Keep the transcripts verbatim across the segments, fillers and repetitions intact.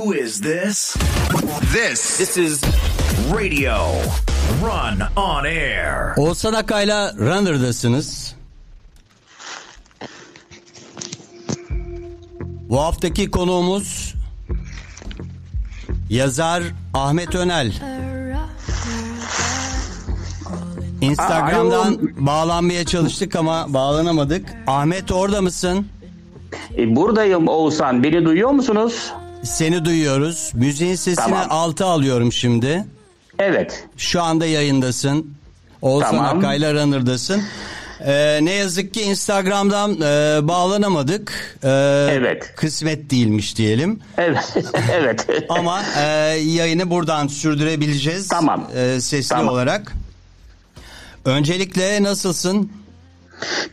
Who is this? This. This is Radio Run on Air. Oğuzhan Akayla Runner'dasınız. Bu haftaki konuğumuz yazar Ahmet Önel. Instagram'dan Aa, bağlanmaya çalıştık ama bağlanamadık. Ahmet, orada mısın? Buradayım Oğuzhan. Beni duyuyor musunuz? Seni duyuyoruz. Müziğin sesini tamam. altı alıyorum şimdi. Evet. Şu anda yayındasın. Oğuzhan tamam. Akayla Runner'dasın. Ee, ne yazık ki Instagram'dan e, bağlanamadık. Ee, evet. Kısmet değilmiş diyelim. Evet. Evet. Ama e, yayını buradan sürdürebileceğiz. Tamam. E, sesli tamam. olarak. Öncelikle nasılsın?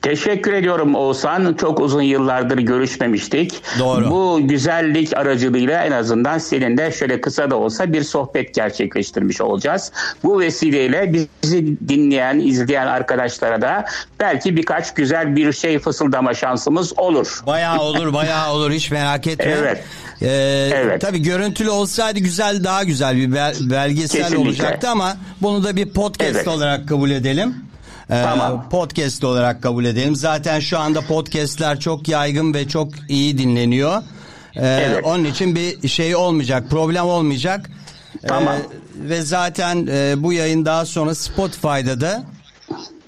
Teşekkür ediyorum Oğuzhan. Çok uzun yıllardır görüşmemiştik. Doğru. Bu güzellik aracılığıyla en azından seninle şöyle kısa da olsa bir sohbet gerçekleştirmiş olacağız. Bu vesileyle bizi dinleyen, izleyen arkadaşlara da belki birkaç güzel bir şey fısıldama şansımız olur. Bayağı olur, bayağı olur. Hiç merak etme. Evet. Ee, evet. Tabii görüntülü olsaydı güzel, daha güzel bir belgesel Kesinlikle. olacaktı ama bunu da bir podcast evet. olarak kabul edelim. Tamam. Podcast olarak kabul edelim. Zaten şu anda podcastler çok yaygın ve çok iyi dinleniyor. Evet. Onun için bir şey olmayacak, problem olmayacak. Tamam. Ve zaten bu yayın daha sonra Spotify'da da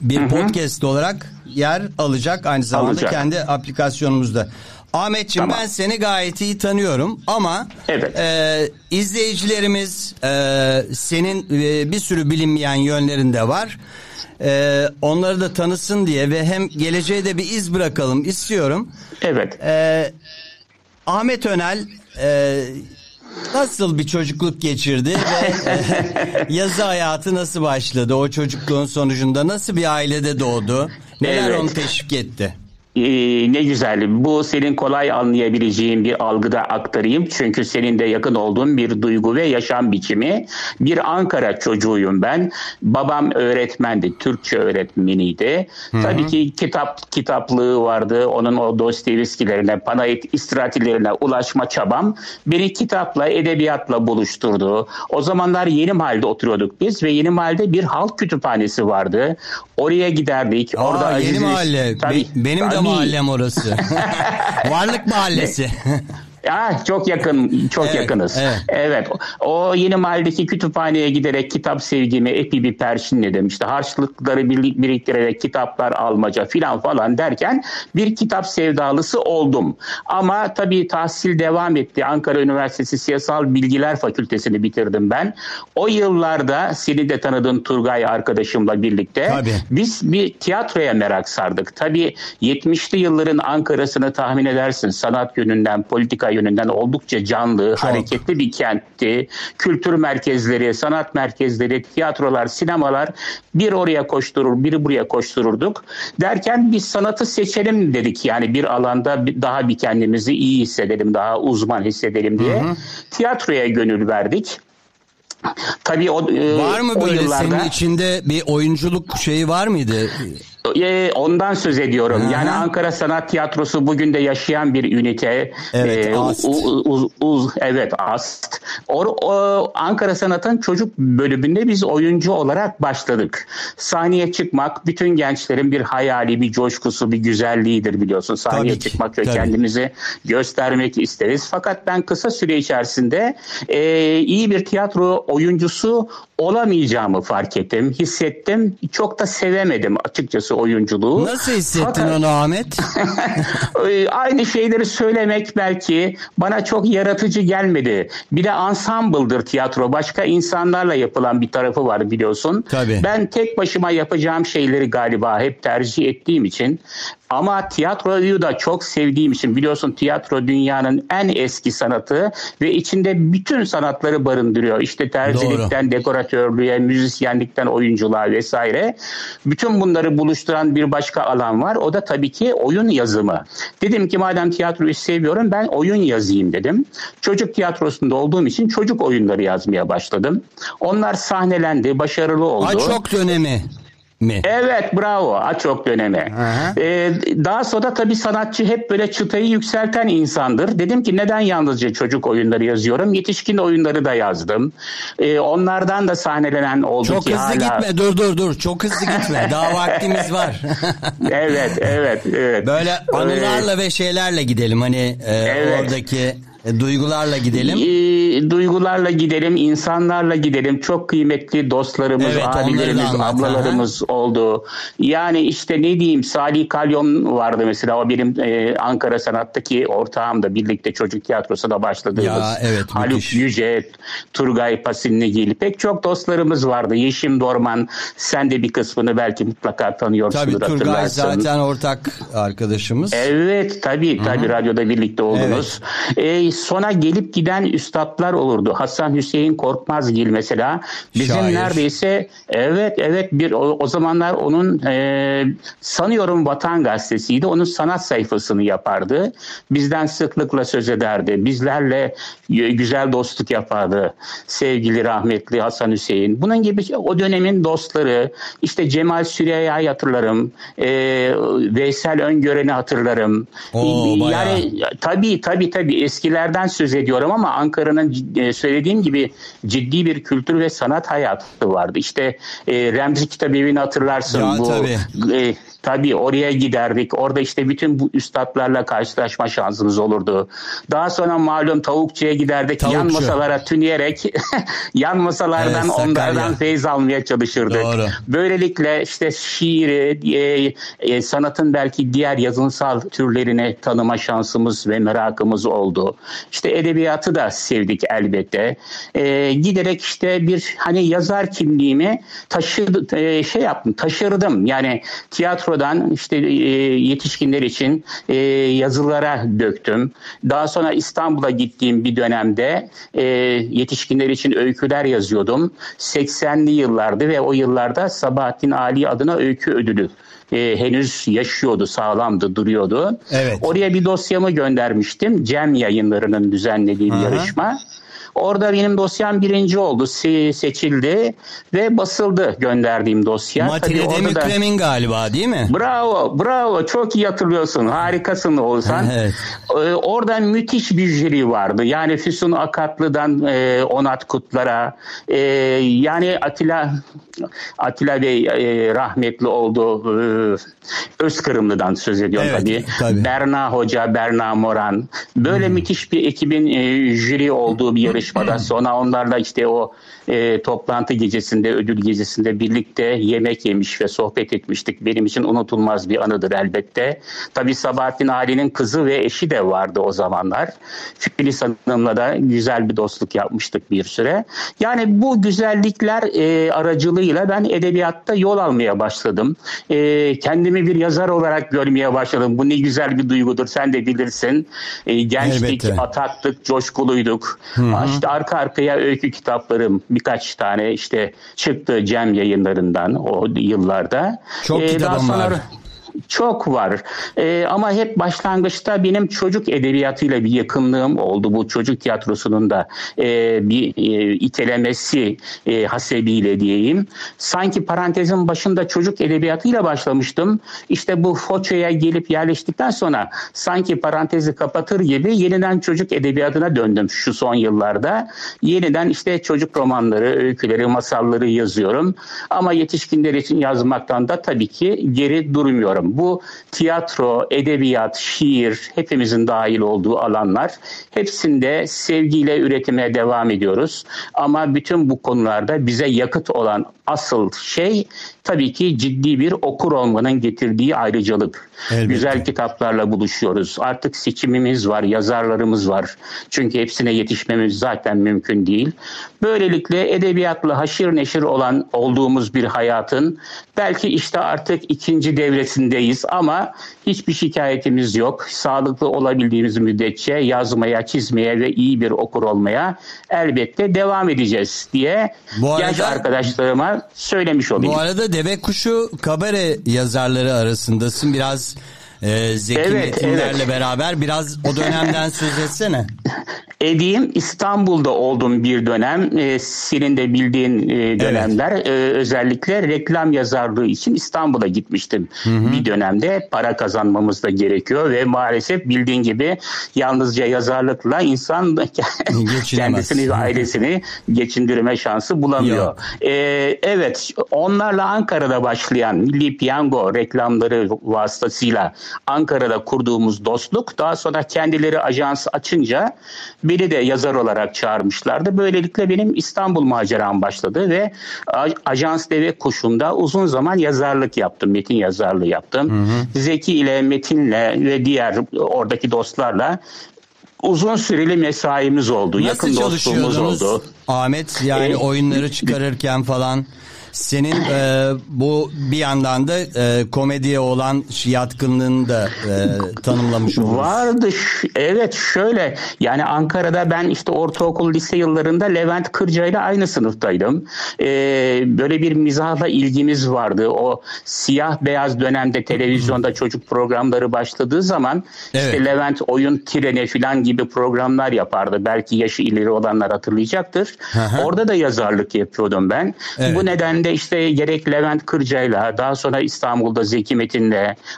bir Hı-hı. podcast olarak yer alacak. Aynı zamanda alacak. kendi aplikasyonumuzda. Ahmetciğim, tamam. ben seni gayet iyi tanıyorum ama evet. e, izleyicilerimiz e, senin e, bir sürü bilinmeyen yönlerin de var. E, onları da tanısın diye ve hem geleceğe de bir iz bırakalım istiyorum. Evet. E, Ahmet Önel e, nasıl bir çocukluk geçirdi ve e, yazı hayatı nasıl başladı? O çocukluğun sonucunda nasıl bir ailede doğdu? Neler evet. onu teşvik etti? Ee, ne güzel. Bu senin kolay anlayabileceğin bir algıda aktarayım. Çünkü senin de yakın olduğun bir duygu ve yaşam biçimi. Bir Ankara çocuğuyum ben. Babam öğretmendi. Türkçe öğretmeniydi. Hı-hı. Tabii ki kitap kitaplığı vardı. Onun o Dostoyevskilerine, Panayotistiratillerine ulaşma çabam beni kitapla, edebiyatla buluşturdu. O zamanlar Yeni Mahalle'de oturuyorduk biz ve Yeni Mahalle'de bir halk kütüphanesi vardı. Oraya giderdik. Aa, Orada Yeni Aziz, Mahalle. Tabii, Be- benim de mahallem orası. Varlık mahallesi. Ah, çok yakın, çok evet, yakınız. Evet. evet. O Yeni Mahalledeki kütüphaneye giderek kitap sevgimi epey bir perçinledim. İşte harçlıkları biriktirerek kitaplar almaca filan falan derken bir kitap sevdalısı oldum. Ama tabii tahsil devam etti. Ankara Üniversitesi Siyasal Bilgiler Fakültesini bitirdim ben. O yıllarda seni de tanıdığın Turgay arkadaşımla birlikte tabii. biz bir tiyatroya merak sardık. Tabii yetmişli yılların Ankara'sını tahmin edersin. Sanat yönünden, politika yönünden oldukça canlı, Çok. hareketli bir kentti. Kültür merkezleri, sanat merkezleri, tiyatrolar, sinemalar bir oraya koşturur, biri buraya koştururduk. Derken biz sanatı seçelim dedik. Yani bir alanda daha bir kendimizi iyi hissedelim, daha uzman hissedelim diye. Hı hı. Tiyatroya gönül verdik. Tabii o, var mı böyle yıllarda... senin içinde bir oyunculuk şeyi var mıydı? Ondan söz ediyorum. Aha. Yani Ankara Sanat Tiyatrosu bugün de yaşayan bir ünite. Evet, ee, AST. U, u, u, evet, AST. O, o, Ankara Sanat'ın çocuk bölümünde biz oyuncu olarak başladık. Sahneye çıkmak bütün gençlerin bir hayali, bir coşkusu, bir güzelliğidir biliyorsun. Sahneye tabii çıkmak ki, ve tabii. kendimizi göstermek isteriz. Fakat ben kısa süre içerisinde e, iyi bir tiyatro oyuncusu olamayacağımı fark ettim, hissettim. Çok da sevemedim açıkçası oyunculuğu. Nasıl hissettin Fakat, onu Ahmet? Aynı şeyleri söylemek belki bana çok yaratıcı gelmedi. Bir de ansambıldır tiyatro. Başka insanlarla yapılan bir tarafı var biliyorsun. Tabii. Ben tek başıma yapacağım şeyleri galiba hep tercih ettiğim için ama tiyatroyu da çok sevdiğim için biliyorsun tiyatro dünyanın en eski sanatı ve içinde bütün sanatları barındırıyor. İşte terzilikten, Doğru. dekoratörlüğe, müzisyenlikten oyunculuğa vesaire. Bütün bunları buluşturan bir başka alan var. O da tabii ki oyun yazımı. Dedim ki madem tiyatroyu seviyorum ben oyun yazayım dedim. Çocuk tiyatrosunda olduğum için çocuk oyunları yazmaya başladım. Onlar sahnelendi, başarılı oldu. Ay çok dönemi. mi? Evet, bravo. Açok dönemi. Ee, daha sonra tabii sanatçı hep böyle çıtayı yükselten insandır. Dedim ki neden yalnızca çocuk oyunları yazıyorum? Yetişkin oyunları da yazdım. Ee, onlardan da sahnelenen oldu çok ki hala. Çok hızlı gitme. Dur dur dur. Çok hızlı gitme. Daha vaktimiz var. evet, evet, evet. Böyle anılarla ve şeylerle gidelim. Hani e, evet. oradaki duygularla gidelim. E, duygularla gidelim, insanlarla gidelim. Çok kıymetli dostlarımız, evet, abilerimiz, ablalarımız ha. oldu. Yani işte ne diyeyim, Salih Kalyon vardı mesela. O benim e, Ankara Sanat'taki ortağımdı. Birlikte çocuk tiyatrosuna başladığımız. Ya, evet, Haluk müthiş. Yüce, Turgay Pasinli, pek çok dostlarımız vardı. Yeşim Dorman, sen de bir kısmını belki mutlaka tanıyorsunuz. Tabii Turgay hatırlarsın. Zaten ortak arkadaşımız. Evet, tabii tabii Hı-hı. radyoda birlikte oldunuz. Evet. E, sona gelip giden üstadlar olurdu. Hasan Hüseyin Korkmazgil mesela. Bizim Şair. neredeyse evet evet bir o, o zamanlar onun e, sanıyorum Vatan Gazetesi'ydi. Onun sanat sayfasını yapardı. Bizden sıklıkla söz ederdi. Bizlerle güzel dostluk yapardı. Sevgili rahmetli Hasan Hüseyin. Bunun gibi o dönemin dostları, işte Cemal Süreyya'yı hatırlarım. E, Veysel Öngören'i hatırlarım. Oo, yani bayağı. tabii tabii tabii eskiler söz ediyorum ama Ankara'nın söylediğim gibi ciddi bir kültür ve sanat hayatı vardı. İşte e, Remzi Kitabevi'ni hatırlarsın. Ya, bu tabii. E, tabii oraya giderdik. Orada işte bütün bu üstadlarla karşılaşma şansımız olurdu. Daha sonra malum tavukçuya giderdik. Tavukçu. Yan masalara tüneyerek yan masalardan evet, onlardan feyz almaya çalışırdık. Doğru. Böylelikle işte şiiri, e, e, sanatın belki diğer yazınsal türlerini tanıma şansımız ve merakımız oldu. İşte edebiyatı da sevdik elbette. E, giderek işte bir hani yazar kimliğimi taşıdı, e, şey yaptım, taşırdım. Yani tiyatrodan işte e, yetişkinler için e, yazılara döktüm. Daha sonra İstanbul'a gittiğim bir dönemde e, yetişkinler için öyküler yazıyordum. seksenli yıllardı ve o yıllarda Sabahattin Ali adına öykü ödülü. Ee, henüz yaşıyordu, sağlamdı, duruyordu. Evet. Oraya bir dosyamı göndermiştim. Cem yayınlarının düzenlediği bir yarışma. Orada benim dosyam birinci oldu. Se- seçildi ve basıldı gönderdiğim dosya. Matilde Mükremin da... galiba değil mi? Bravo, bravo. Çok iyi hatırlıyorsun. Harikasın Oğuzhan. Evet. Ee, oradan müthiş bir jüri vardı. Yani Füsun Akatlı'dan e, Onat Kutlar'a, e, yani Atilla Atilla Bey e, rahmetli oldu. E, Özkırımlı'dan söz ediyorum evet, tabii. tabii. Berna Hoca, Berna Moran. Böyle hmm. müthiş bir ekibin e, jüri olduğu bir yarışma. Sonra onlarla işte o e, toplantı gecesinde, ödül gecesinde birlikte yemek yemiş ve sohbet etmiştik. Benim için unutulmaz bir anıdır elbette. Tabii Sabahattin Ali'nin kızı ve eşi de vardı o zamanlar. Filiz Hanım'la da güzel bir dostluk yapmıştık bir süre. Yani bu güzellikler e, aracılığıyla ben edebiyatta yol almaya başladım. E, kendimi bir yazar olarak görmeye başladım. Bu ne güzel bir duygudur, sen de bilirsin. E, gençlik, elbette. Ataktık, coşkuluyduk. Hmm. İşte arka arkaya öykü kitaplarım birkaç tane işte çıktı Cem yayınlarından o yıllarda. Çok ee, kitabım var. Çok var ee, ama hep başlangıçta benim çocuk edebiyatıyla bir yakınlığım oldu. Bu çocuk tiyatrosunun da e, bir e, itelemesi e, hasebiyle diyeyim. Sanki parantezin başında çocuk edebiyatıyla başlamıştım. İşte bu Foça'ya gelip yerleştikten sonra sanki parantezi kapatır gibi yeniden çocuk edebiyatına döndüm şu son yıllarda. Yeniden işte çocuk romanları, öyküleri, masalları yazıyorum. Ama yetişkinler için yazmaktan da tabii ki geri durmuyorum. Bu tiyatro, edebiyat, şiir, hepimizin dahil olduğu alanlar. Hepsinde sevgiyle üretime devam ediyoruz. Ama bütün bu konularda bize yakıt olan asıl şey tabii ki ciddi bir okur olmanın getirdiği ayrıcalık. Elbette. Güzel kitaplarla buluşuyoruz. Artık seçimimiz var, yazarlarımız var. Çünkü hepsine yetişmemiz zaten mümkün değil. Böylelikle edebiyatla haşır neşir olan olduğumuz bir hayatın belki işte artık ikinci devresindeyiz ama hiçbir şikayetimiz yok. Sağlıklı olabildiğimiz müddetçe yazmaya, çizmeye ve iyi bir okur olmaya elbette devam edeceğiz diye bu arada, genç arkadaşlarıma söylemiş olayım. Bu arada Deve Kuşu Kabare yazarları arasındasın. Biraz e, Zeki evet, Metinlerle evet. beraber biraz o dönemden söz etsene. diyeyim. İstanbul'da oldum bir dönem. E, senin de bildiğin e, dönemler. Evet. E, özellikle reklam yazarlığı için İstanbul'a gitmiştim. Hı hı. Bir dönemde para kazanmamız da gerekiyor ve maalesef bildiğin gibi yalnızca yazarlıkla insan kendisini ve ailesini geçindirme şansı bulamıyor. E, evet, onlarla Ankara'da başlayan Milli Piyango reklamları vasıtasıyla Ankara'da kurduğumuz dostluk, daha sonra kendileri ajans açınca beni de yazar olarak çağırmışlardı. Böylelikle benim İstanbul maceram başladı ve ajans deve kuşunda uzun zaman yazarlık yaptım. Metin yazarlığı yaptım. Hı hı. Zeki ile, Metin'le ve diğer oradaki dostlarla uzun süreli mesaimiz oldu. Nasıl yakın dostluğumuz oldu. Ahmet, yani ee, oyunları çıkarırken falan senin e, bu bir yandan da e, komediye olan yatkınlığını da e, tanımlamış oluruz. Vardı. Evet, şöyle, yani Ankara'da ben işte ortaokul, lise yıllarında Levent Kırca ile aynı sınıftaydım. E, böyle bir mizahla ilgimiz vardı. O siyah beyaz dönemde televizyonda çocuk programları başladığı zaman, evet, işte Levent Oyun Treni falan gibi programlar yapardı. Belki yaşı ileri olanlar hatırlayacaktır. Aha. Orada da yazarlık yapıyordum ben. Evet. Bu neden de işte gerek Levent Kırca'yla, daha sonra İstanbul'da Zeki Metin'le,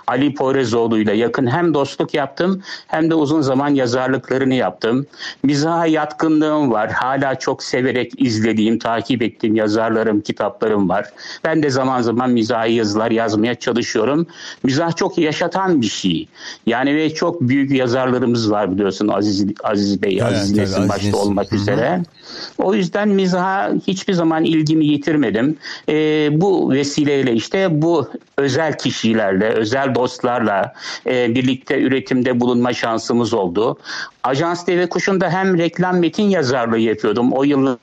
Ali Poyrazoğlu'yla yakın hem dostluk yaptım hem de uzun zaman yazarlıklarını yaptım. Mizaha yatkınlığım var. Hala çok severek izlediğim, takip ettiğim yazarlarım, kitaplarım var. Ben de zaman zaman mizahi yazılar yazmaya çalışıyorum. Mizah çok yaşatan bir şey. Yani ve çok büyük yazarlarımız var, biliyorsun, Aziz, Aziz Bey, evet, Aziz Nesin başta Aziz. olmak üzere. Hı-hı. O yüzden mizaha hiçbir zaman ilgimi yitirmedim. E, bu vesileyle işte bu özel kişilerle, özel dostlarla e, birlikte üretimde bulunma şansımız oldu. Ajans Deve Kuşu'nda hem reklam metin yazarlığı yapıyordum. O yıllar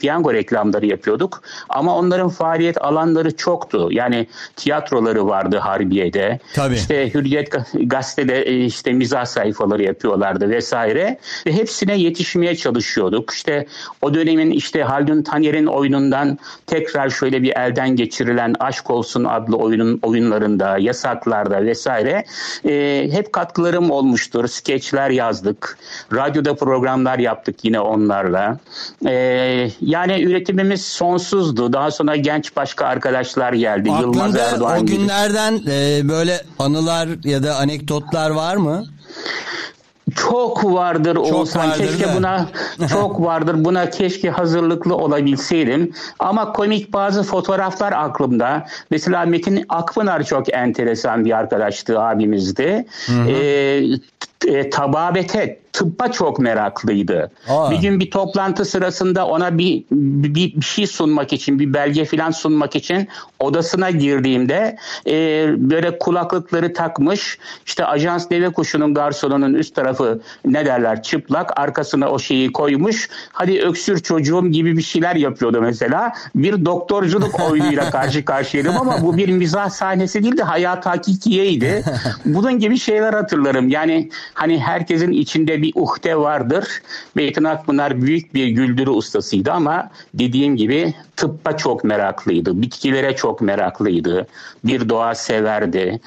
piyango reklamları yapıyorduk ama onların faaliyet alanları çoktu. Yani tiyatroları vardı Harbiye'de. Tabii. İşte Hürriyet Gazete'de işte mizah sayfaları yapıyorlardı vesaire. Ve hepsine yetişmeye çalışıyorduk. İşte o dönemin işte Haldun Taner'in oyunundan tekrar şöyle bir elden geçirilen Aşk Olsun adlı oyunun oyunlarında, yasaklarda vesaire e, hep katkılarım olmuştur. Skeçler yazdık. Radyoda programlar yaptık yine onlarla. Eee Yani üretimimiz sonsuzdu. Daha sonra genç başka arkadaşlar geldi. Aklında Yılmaz Erdoğan o günlerden e, böyle anılar ya da anekdotlar var mı? Çok vardır Oğuzhan. Keşke de. buna çok vardır. Buna keşke hazırlıklı olabilseydim. Ama komik bazı fotoğraflar aklımda. Mesela Metin Akpınar çok enteresan bir arkadaştı, abimizdi. Eee E, tababete, tıbba çok meraklıydı. Aa. Bir gün bir toplantı sırasında ona bir, bir bir şey sunmak için, bir belge falan sunmak için odasına girdiğimde e, böyle kulaklıkları takmış, işte Ajans Deve Kuşu'nun garsonunun üst tarafı ne derler, çıplak, arkasına o şeyi koymuş, hadi öksür çocuğum gibi bir şeyler yapıyordu mesela. Bir doktorculuk oyunuyla karşı karşıyaydım ama bu bir mizah sahnesi değildi, hayat hakikiyeydi. Bunun gibi şeyler hatırlarım. Yani hani herkesin içinde bir uhde vardır. Metin Akpınar büyük bir güldürü ustasıydı ama dediğim gibi tıbba çok meraklıydı. Bitkilere çok meraklıydı. Bir doğa severdi.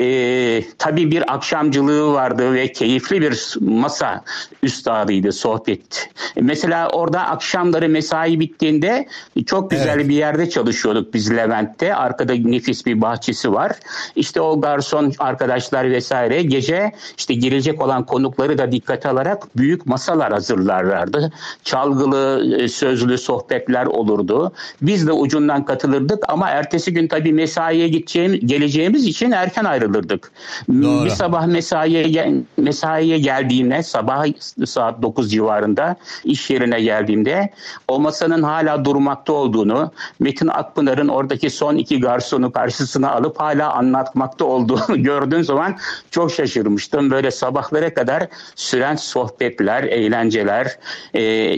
Ee, tabii bir akşamcılığı vardı ve keyifli bir masa üstadıydı, sohbet. Mesela orada akşamları mesai bittiğinde çok güzel, evet, bir yerde çalışıyorduk biz Levent'te. Arkada nefis bir bahçesi var. İşte o garson arkadaşlar vesaire gece işte giriş olan konukları da dikkate alarak büyük masalar hazırlarlardı. Çalgılı, sözlü sohbetler olurdu. Biz de ucundan katılırdık ama ertesi gün tabii mesaiye gideceğim, geleceğimiz için erken ayrılırdık. Doğru. Bir sabah mesaiye mesaiye geldiğimde, sabah saat dokuz civarında iş yerine geldiğimde o masanın hala durmakta olduğunu, Metin Akpınar'ın oradaki son iki garsonu karşısına alıp hala anlatmakta olduğunu gördüğüm zaman çok şaşırmıştım. Böyle sabah sabahlara kadar süren sohbetler, eğlenceler, e,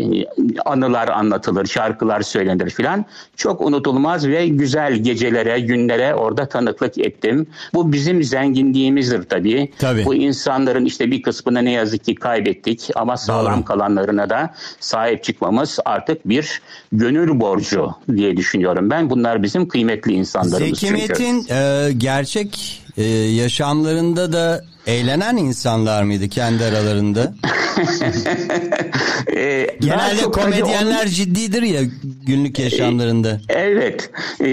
anılar anlatılır, şarkılar söylenir filan. Çok unutulmaz ve güzel gecelere, günlere orada tanıklık ettim. Bu bizim zenginliğimizdir tabii. Tabii. Bu insanların işte bir kısmını ne yazık ki kaybettik ama sağlam, doğru, kalanlarına da sahip çıkmamız artık bir gönül borcu diye düşünüyorum ben. Bunlar bizim kıymetli insanlarımız. Zeki Metin e, gerçek e, yaşamlarında da Eğlenen insanlar mıydı kendi aralarında? e, Genelde komedyenler hani on... ciddidir ya günlük yaşamlarında. E, evet. E,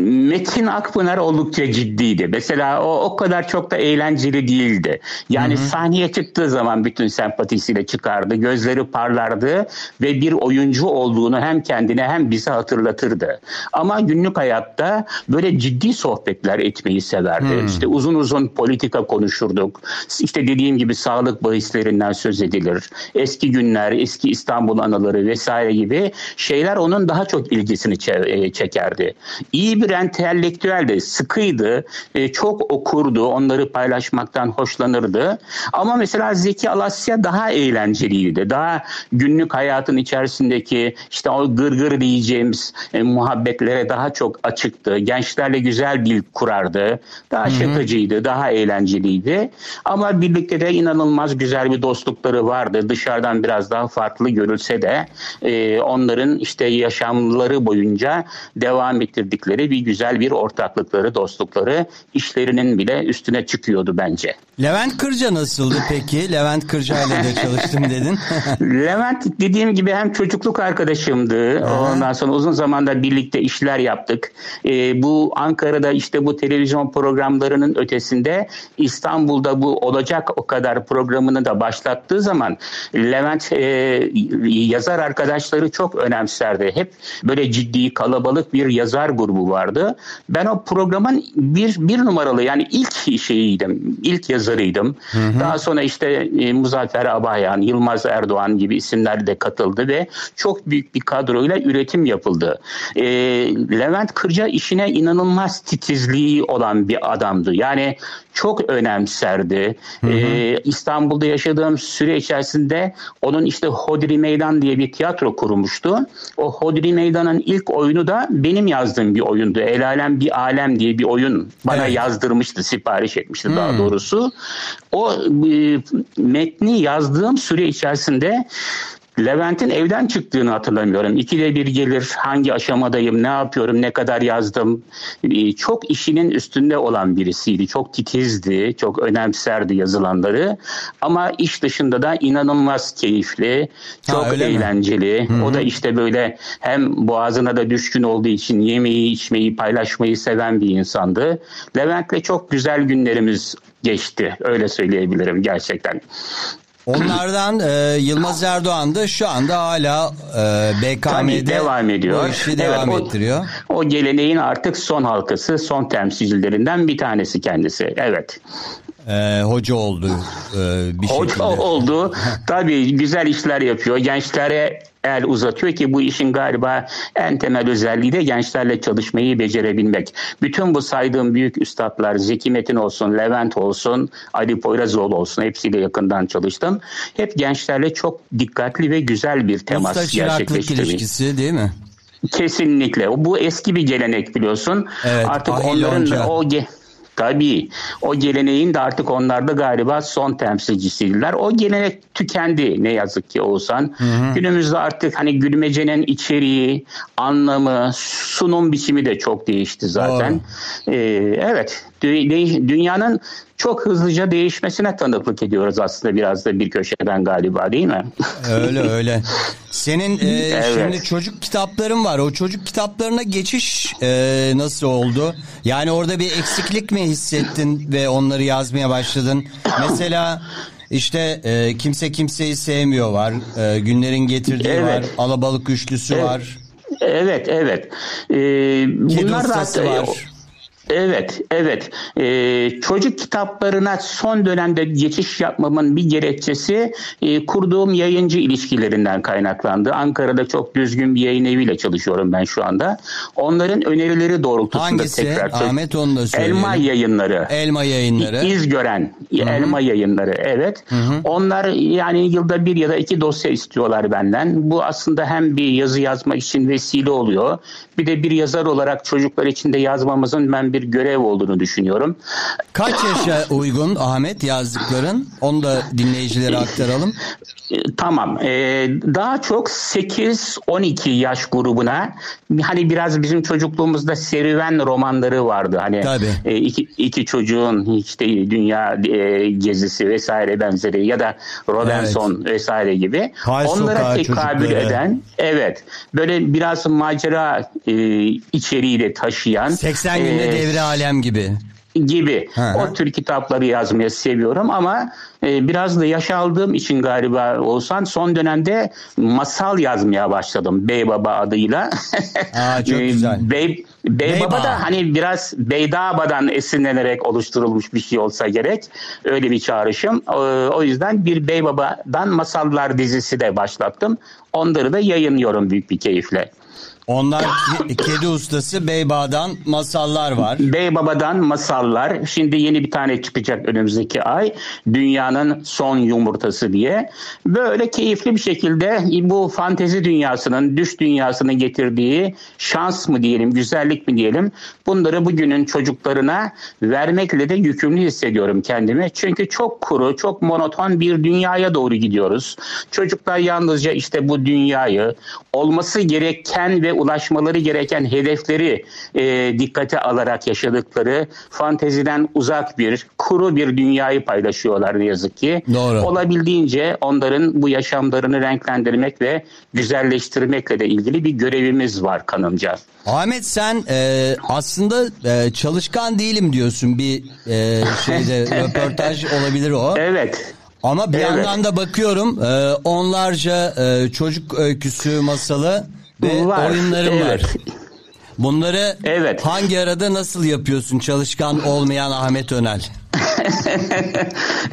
Metin Akpınar oldukça ciddiydi. Mesela o o kadar çok da eğlenceli değildi. Yani Hı-hı. sahneye çıktığı zaman bütün sempatisiyle çıkardı. Gözleri parlardı ve bir oyuncu olduğunu hem kendine hem bize hatırlatırdı. Ama günlük hayatta böyle ciddi sohbetler etmeyi severdi. Hı-hı. İşte uzun uzun politika konuşurduk. İşte dediğim gibi sağlık bahislerinden söz edilir. Eski günler, eski İstanbul anıları vesaire gibi şeyler onun daha çok ilgisini çe- çekerdi. İyi bir entelektüeldi, sıkıydı, e, çok okurdu, onları paylaşmaktan hoşlanırdı. Ama mesela Zeki Alasya daha eğlenceliydi. Daha günlük hayatın içerisindeki işte o gırgır diyeceğimiz e, muhabbetlere daha çok açıktı. Gençlerle güzel dil kurardı. Daha Hı-hı. şakacıydı, daha eğlenceliydi. Ama birlikte de inanılmaz güzel bir dostlukları vardı. Dışarıdan biraz daha farklı görülse de e, onların işte yaşamları boyunca devam ettirdikleri bir güzel bir ortaklıkları, dostlukları işlerinin bile üstüne çıkıyordu bence. Levent Kırca nasıldı peki? Levent Kırca ile de çalıştım dedin. Levent dediğim gibi hem çocukluk arkadaşımdı. Aha. Ondan sonra uzun zamanda birlikte işler yaptık. E, bu Ankara'da işte bu televizyon programlarının ötesinde İstanbul'da bu Olacak O Kadar programını da başlattığı zaman Levent e, yazar arkadaşları çok önemserdi. Hep böyle ciddi kalabalık bir yazar grubu vardı. Ben o programın bir, bir numaralı yani ilk şeyiydim. İlk yazarıydım. Hı hı. Daha sonra işte e, Muzaffer Abayan, Yılmaz Erdoğan gibi isimler de katıldı ve çok büyük bir kadroyla üretim yapıldı. E, Levent Kırca işine inanılmaz titizliği olan bir adamdı. Yani çok önemserdi. Hı hı. E, İstanbul'da yaşadığım süre içerisinde onun işte Hodri Meydan diye bir tiyatro kurmuştu. O Hodri Meydan'ın ilk oyunu da benim yazdığım bir oyundu. Elalem bir alem diye bir oyun bana evet. yazdırmıştı, sipariş etmişti hmm. daha doğrusu. O e, metni yazdığım süre içerisinde Levent'in evden çıktığını hatırlamıyorum. İkide bir gelir, hangi aşamadayım, ne yapıyorum, ne kadar yazdım. Çok işinin üstünde olan birisiydi. Çok titizdi, çok önemserdi yazılanları. Ama iş dışında da inanılmaz keyifli, çok ha, eğlenceli. O da işte böyle hem boğazına da düşkün olduğu için yemeği, içmeyi, paylaşmayı seven bir insandı. Levent'le çok güzel günlerimiz geçti. Öyle söyleyebilirim gerçekten. Onlardan e, Yılmaz Erdoğan da şu anda hala e, B K M'de devam ediyor. Bu işi evet, devam o, ettiriyor. O geleneğin artık son halkası, son temsilcilerinden bir tanesi kendisi. Evet. Ee, hoca oldu. E, bir hoca şekilde. oldu. Tabii güzel işler yapıyor. Gençlere el uzatıyor ki bu işin galiba en temel özelliği de gençlerle çalışmayı becerebilmek. Bütün bu saydığım büyük üstadlar, Zeki Metin olsun, Levent olsun, Ali Poyrazoğlu olsun, hepsiyle yakından çalıştım. Hep gençlerle çok dikkatli ve güzel bir temas gerçekleştirdi. Usta çıraklık ilişkisi değil mi? Kesinlikle. Bu eski bir gelenek biliyorsun. Evet, artık onların onca. o ge- Tabii. O geleneğin de artık onlarda galiba son temsilcisiydiler. O gelenek tükendi ne yazık ki Oğuzhan. Hı hı. Günümüzde artık hani gülmecenin içeriği, anlamı, sunum biçimi de çok değişti zaten. Ee, evet. Dünyanın çok hızlıca değişmesine tanıklık ediyoruz aslında biraz da bir köşeden galiba değil mi? Öyle öyle. Senin e, evet. şimdi çocuk kitapların var. O çocuk kitaplarına geçiş e, nasıl oldu? Yani orada bir eksiklik mi hissettin ve onları yazmaya başladın? Mesela işte e, kimse kimseyi sevmiyor var. E, günlerin getirdiği evet. var. Alabalık güçlüsü evet. var. Evet evet. E, bunlar da var. Evet, evet. Ee, çocuk kitaplarına son dönemde geçiş yapmamın bir gerekçesi e, kurduğum yayıncı ilişkilerinden kaynaklandı. Ankara'da çok düzgün bir yayın eviyle çalışıyorum ben şu anda. Onların önerileri doğrultusunda Hangisi? tekrar. Hangisi? Ahmet onu da söyleyeyim. Elma yayınları. Elma yayınları. İzgören. Hı-hı. Elma yayınları, evet. Hı-hı. Onlar yani yılda bir ya da iki dosya istiyorlar benden. Bu aslında hem bir yazı yazmak için vesile oluyor. Bir de bir yazar olarak çocuklar için de yazmamızın ben bir bir görev olduğunu düşünüyorum. Kaç yaşa uygun Ahmet yazdıkların? Onu da dinleyicilere aktaralım. Tamam. Ee, daha çok sekiz on iki yaş grubuna, hani biraz bizim çocukluğumuzda serüven romanları vardı. Hani e, iki, iki çocuğun işte dünya e, gezisi vesaire benzeri ya da Robinson evet. vesaire gibi. Hay onlara tekabül eden evet böyle biraz macera e, içeriğiyle taşıyan seksen günde e, devre alem gibi. gibi. Ha. O tür kitapları yazmayı seviyorum ama e, biraz da yaş aldığım için galiba Oğuzhan son dönemde masal yazmaya başladım Beydeba adıyla. Aa, çok güzel. Bey, Beydeba da hani biraz Beydaba'dan esinlenerek oluşturulmuş bir şey olsa gerek. Öyle bir çağrışım. E, o yüzden bir Beydaba'dan masallar dizisi de başlattım. Onları da yayınlıyorum büyük bir keyifle. Onlar kedi ustası Beydeba'dan masallar var. Beydeba'dan masallar. Şimdi yeni bir tane çıkacak önümüzdeki ay. Dünyanın son yumurtası diye. Böyle keyifli bir şekilde bu fantezi dünyasının, düş dünyasının getirdiği şans mı diyelim, güzellik mi diyelim. Bunları bugünün çocuklarına vermekle de yükümlü hissediyorum kendimi. Çünkü çok kuru, çok monoton bir dünyaya doğru gidiyoruz. Çocuklar yalnızca işte bu dünyayı olması gereken ve ulaşmaları gereken hedefleri e, dikkate alarak yaşadıkları fanteziden uzak bir kuru bir dünyayı paylaşıyorlar ne yazık ki. Doğru. Olabildiğince onların bu yaşamlarını renklendirmek ve güzelleştirmekle de ilgili bir görevimiz var kanımca. Ahmet sen e, aslında e, çalışkan değilim diyorsun bir e, şeyde röportaj olabilir o. Evet. Ama bir evet. yandan da bakıyorum e, onlarca e, çocuk öyküsü masalı ve var. Oyunlarım evet. var. Bunları evet. hangi arada nasıl yapıyorsun çalışkan olmayan Ahmet Önel?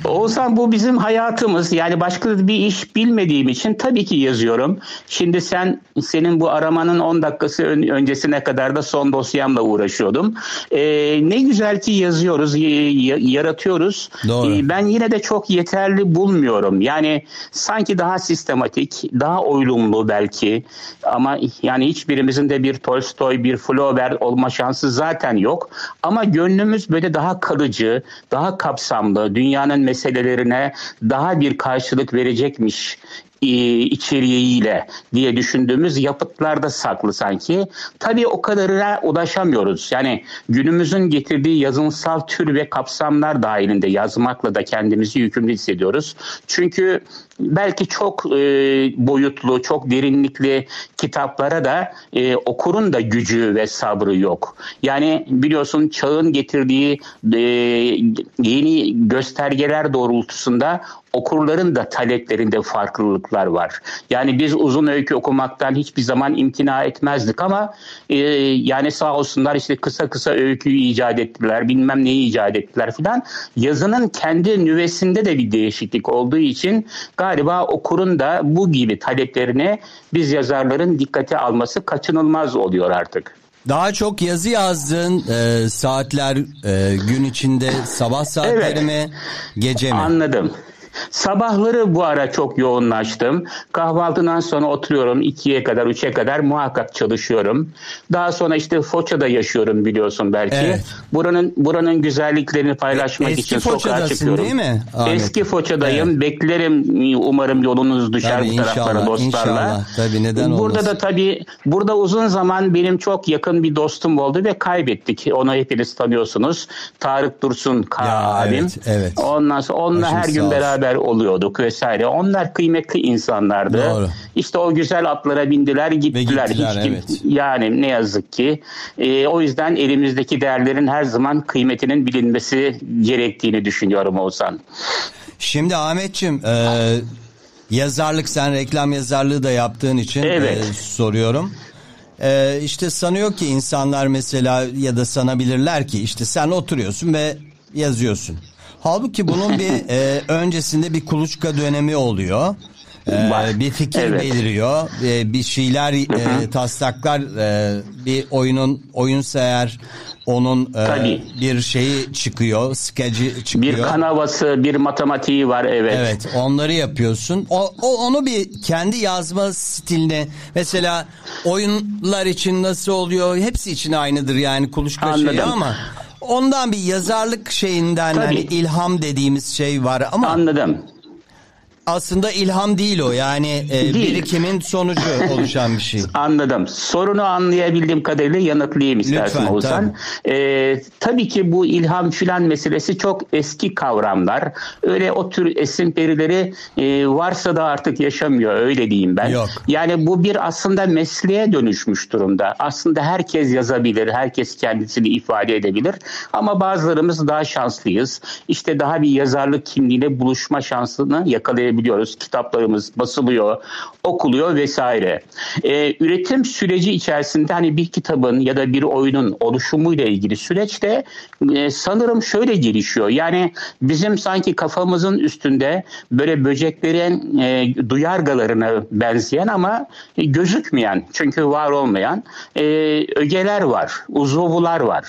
Oğuzhan bu bizim hayatımız. Yani başka bir iş bilmediğim için tabii ki yazıyorum. Şimdi sen senin bu aramanın on dakikası ön, öncesine kadar da son dosyamla uğraşıyordum. Ee, ne güzel ki yazıyoruz, y- yaratıyoruz. Ee, ben yine de çok yeterli bulmuyorum. Yani sanki daha sistematik, daha oylumlu belki. Ama yani hiçbirimizin de bir Tolstoy, bir Flaubert olma şansı zaten yok. Ama gönlümüz böyle daha kalıcı, daha kapsamlı, dünyanın meselelerine daha bir karşılık verecekmiş içeriğiyle diye düşündüğümüz yapıtlarda saklı sanki. Tabii o kadarına ulaşamıyoruz. Yani günümüzün getirdiği yazınsal tür ve kapsamlar dahilinde yazmakla da kendimizi yükümlü hissediyoruz. Çünkü belki çok e, boyutlu, çok derinlikli kitaplara da e, okurun da gücü ve sabrı yok. Yani biliyorsun çağın getirdiği e, yeni göstergeler doğrultusunda okurların da taleplerinde farklılıklar var. Yani biz uzun öykü okumaktan hiçbir zaman imtina etmezdik ama e, yani sağ olsunlar işte kısa kısa öyküyü icat ettiler, bilmem neyi icat ettiler filan. Yazının kendi nüvesinde de bir değişiklik olduğu için galiba okurun da bu gibi taleplerini biz yazarların dikkate alması kaçınılmaz oluyor artık. Daha çok yazı yazdığın e, saatler e, gün içinde sabah saatleri evet. mi gece mi? Anladım. Sabahları bu ara çok yoğunlaştım. Kahvaltıdan sonra oturuyorum ikiye kadar, üçe kadar muhakkak çalışıyorum. Daha sonra işte Foça'da yaşıyorum biliyorsun belki. Evet. Buranın buranın güzelliklerini paylaşmak Eski için sokağa çıkıyorum. Değil mi? Eski Foça'dayım. Evet. Beklerim umarım yolunuz düşer tabii bu taraflara dostlarla. İnşallah. Tabii neden olmasın. Burada da tabii burada uzun zaman benim çok yakın bir dostum oldu ve kaybettik. Onu hepiniz tanıyorsunuz. Tarık Dursun Ka- abim. Evet, evet. Ondan sonra onunla Başım her gün beraber oluyorduk vesaire. Onlar kıymetli insanlardı. Doğru. İşte o güzel atlara bindiler, gittiler. gittiler Hiç kim, evet. Yani ne yazık ki. E, o yüzden elimizdeki değerlerin her zaman kıymetinin bilinmesi gerektiğini düşünüyorum Oğuzhan. Şimdi Ahmetciğim, e, yazarlık sen reklam yazarlığı da yaptığın için evet. e, soruyorum. E, işte sanıyor ki insanlar mesela ya da sanabilirler ki işte sen oturuyorsun ve yazıyorsun. Halbuki bunun bir e, öncesinde bir kuluçka dönemi oluyor. E, bir fikir evet. beliriyor. E, bir şeyler e, taslaklar e, bir oyunun oyunsa eğer onun e, bir şeyi çıkıyor. Skeci çıkıyor. Bir kanavası, bir matematiği var evet. Evet, onları yapıyorsun. O, o onu bir kendi yazma stiline mesela oyunlar için nasıl oluyor? Hepsi için aynıdır yani kuluçka şeyi ama ondan bir yazarlık şeyinden hani ilham dediğimiz şey var ama anladım. Aslında ilham değil o yani e, değil. Birikimin sonucu oluşan bir şey. Anladım. Sorunu anlayabildiğim kadarıyla yanıtlayayım istersen Oğuzhan. Tabii. E, tabii ki bu ilham filan meselesi çok eski kavramlar. Öyle o tür esinperileri e, varsa da artık yaşamıyor öyle diyeyim ben. Yok. Yani bu bir aslında mesleğe dönüşmüş durumda. Aslında herkes yazabilir, herkes kendisini ifade edebilir. Ama bazılarımız daha şanslıyız. İşte daha bir yazarlık kimliğiyle buluşma şansını yakalayabiliriz. Biliyoruz kitaplarımız basılıyor, okuluyor vesaire. Ee, üretim süreci içerisinde hani bir kitabın ya da bir oyunun oluşumuyla ilgili süreçte e, sanırım şöyle gelişiyor. Yani bizim sanki kafamızın üstünde böyle böceklerin e, duyargalarına benzeyen ama e, gözükmeyen çünkü var olmayan e, ögeler var, uzuvlar var.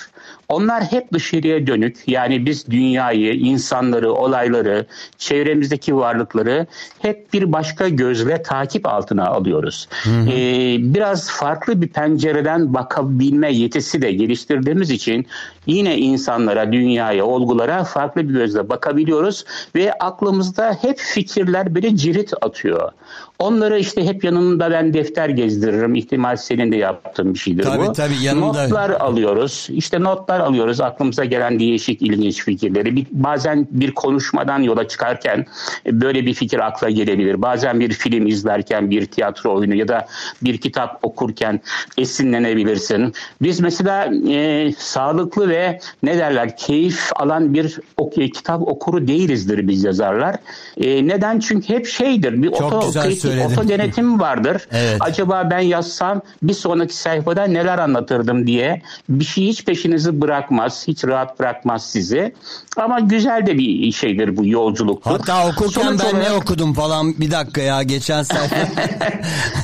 Onlar hep dışarıya dönük. Yani biz dünyayı, insanları, olayları, çevremizdeki varlıkları hep bir başka gözle takip altına alıyoruz. Ee, biraz farklı bir pencereden bakabilme yetisi de geliştirdiğimiz için yine insanlara, dünyaya, olgulara farklı bir gözle bakabiliyoruz ve aklımızda hep fikirler böyle cirit atıyor. Onları işte hep yanımda ben defter gezdiririm. İhtimal senin de yaptığın bir şeydir tabii, bu. Tabii, yanımda... Notlar alıyoruz. İşte notlar alıyoruz. Aklımıza gelen değişik ilginç fikirleri. Bir, bazen bir konuşmadan yola çıkarken böyle bir fikir akla gelebilir. Bazen bir film izlerken, bir tiyatro oyunu ya da bir kitap okurken esinlenebilirsin. Biz mesela e, sağlıklı ve ne derler keyif alan bir ok- kitap okuru değilizdir biz yazarlar. E, neden? Çünkü hep şeydir. Bir Çok oto- güzel söz. Oto denetim vardır. Evet. Acaba ben yazsam bir sonraki sayfada neler anlatırdım diye bir şey hiç peşinizi bırakmaz. Hiç rahat bırakmaz sizi. Ama güzel de bir şeydir bu yolculuktur. Hatta okurken Sonuç ben olarak... ne okudum falan bir dakika ya geçen sayfa.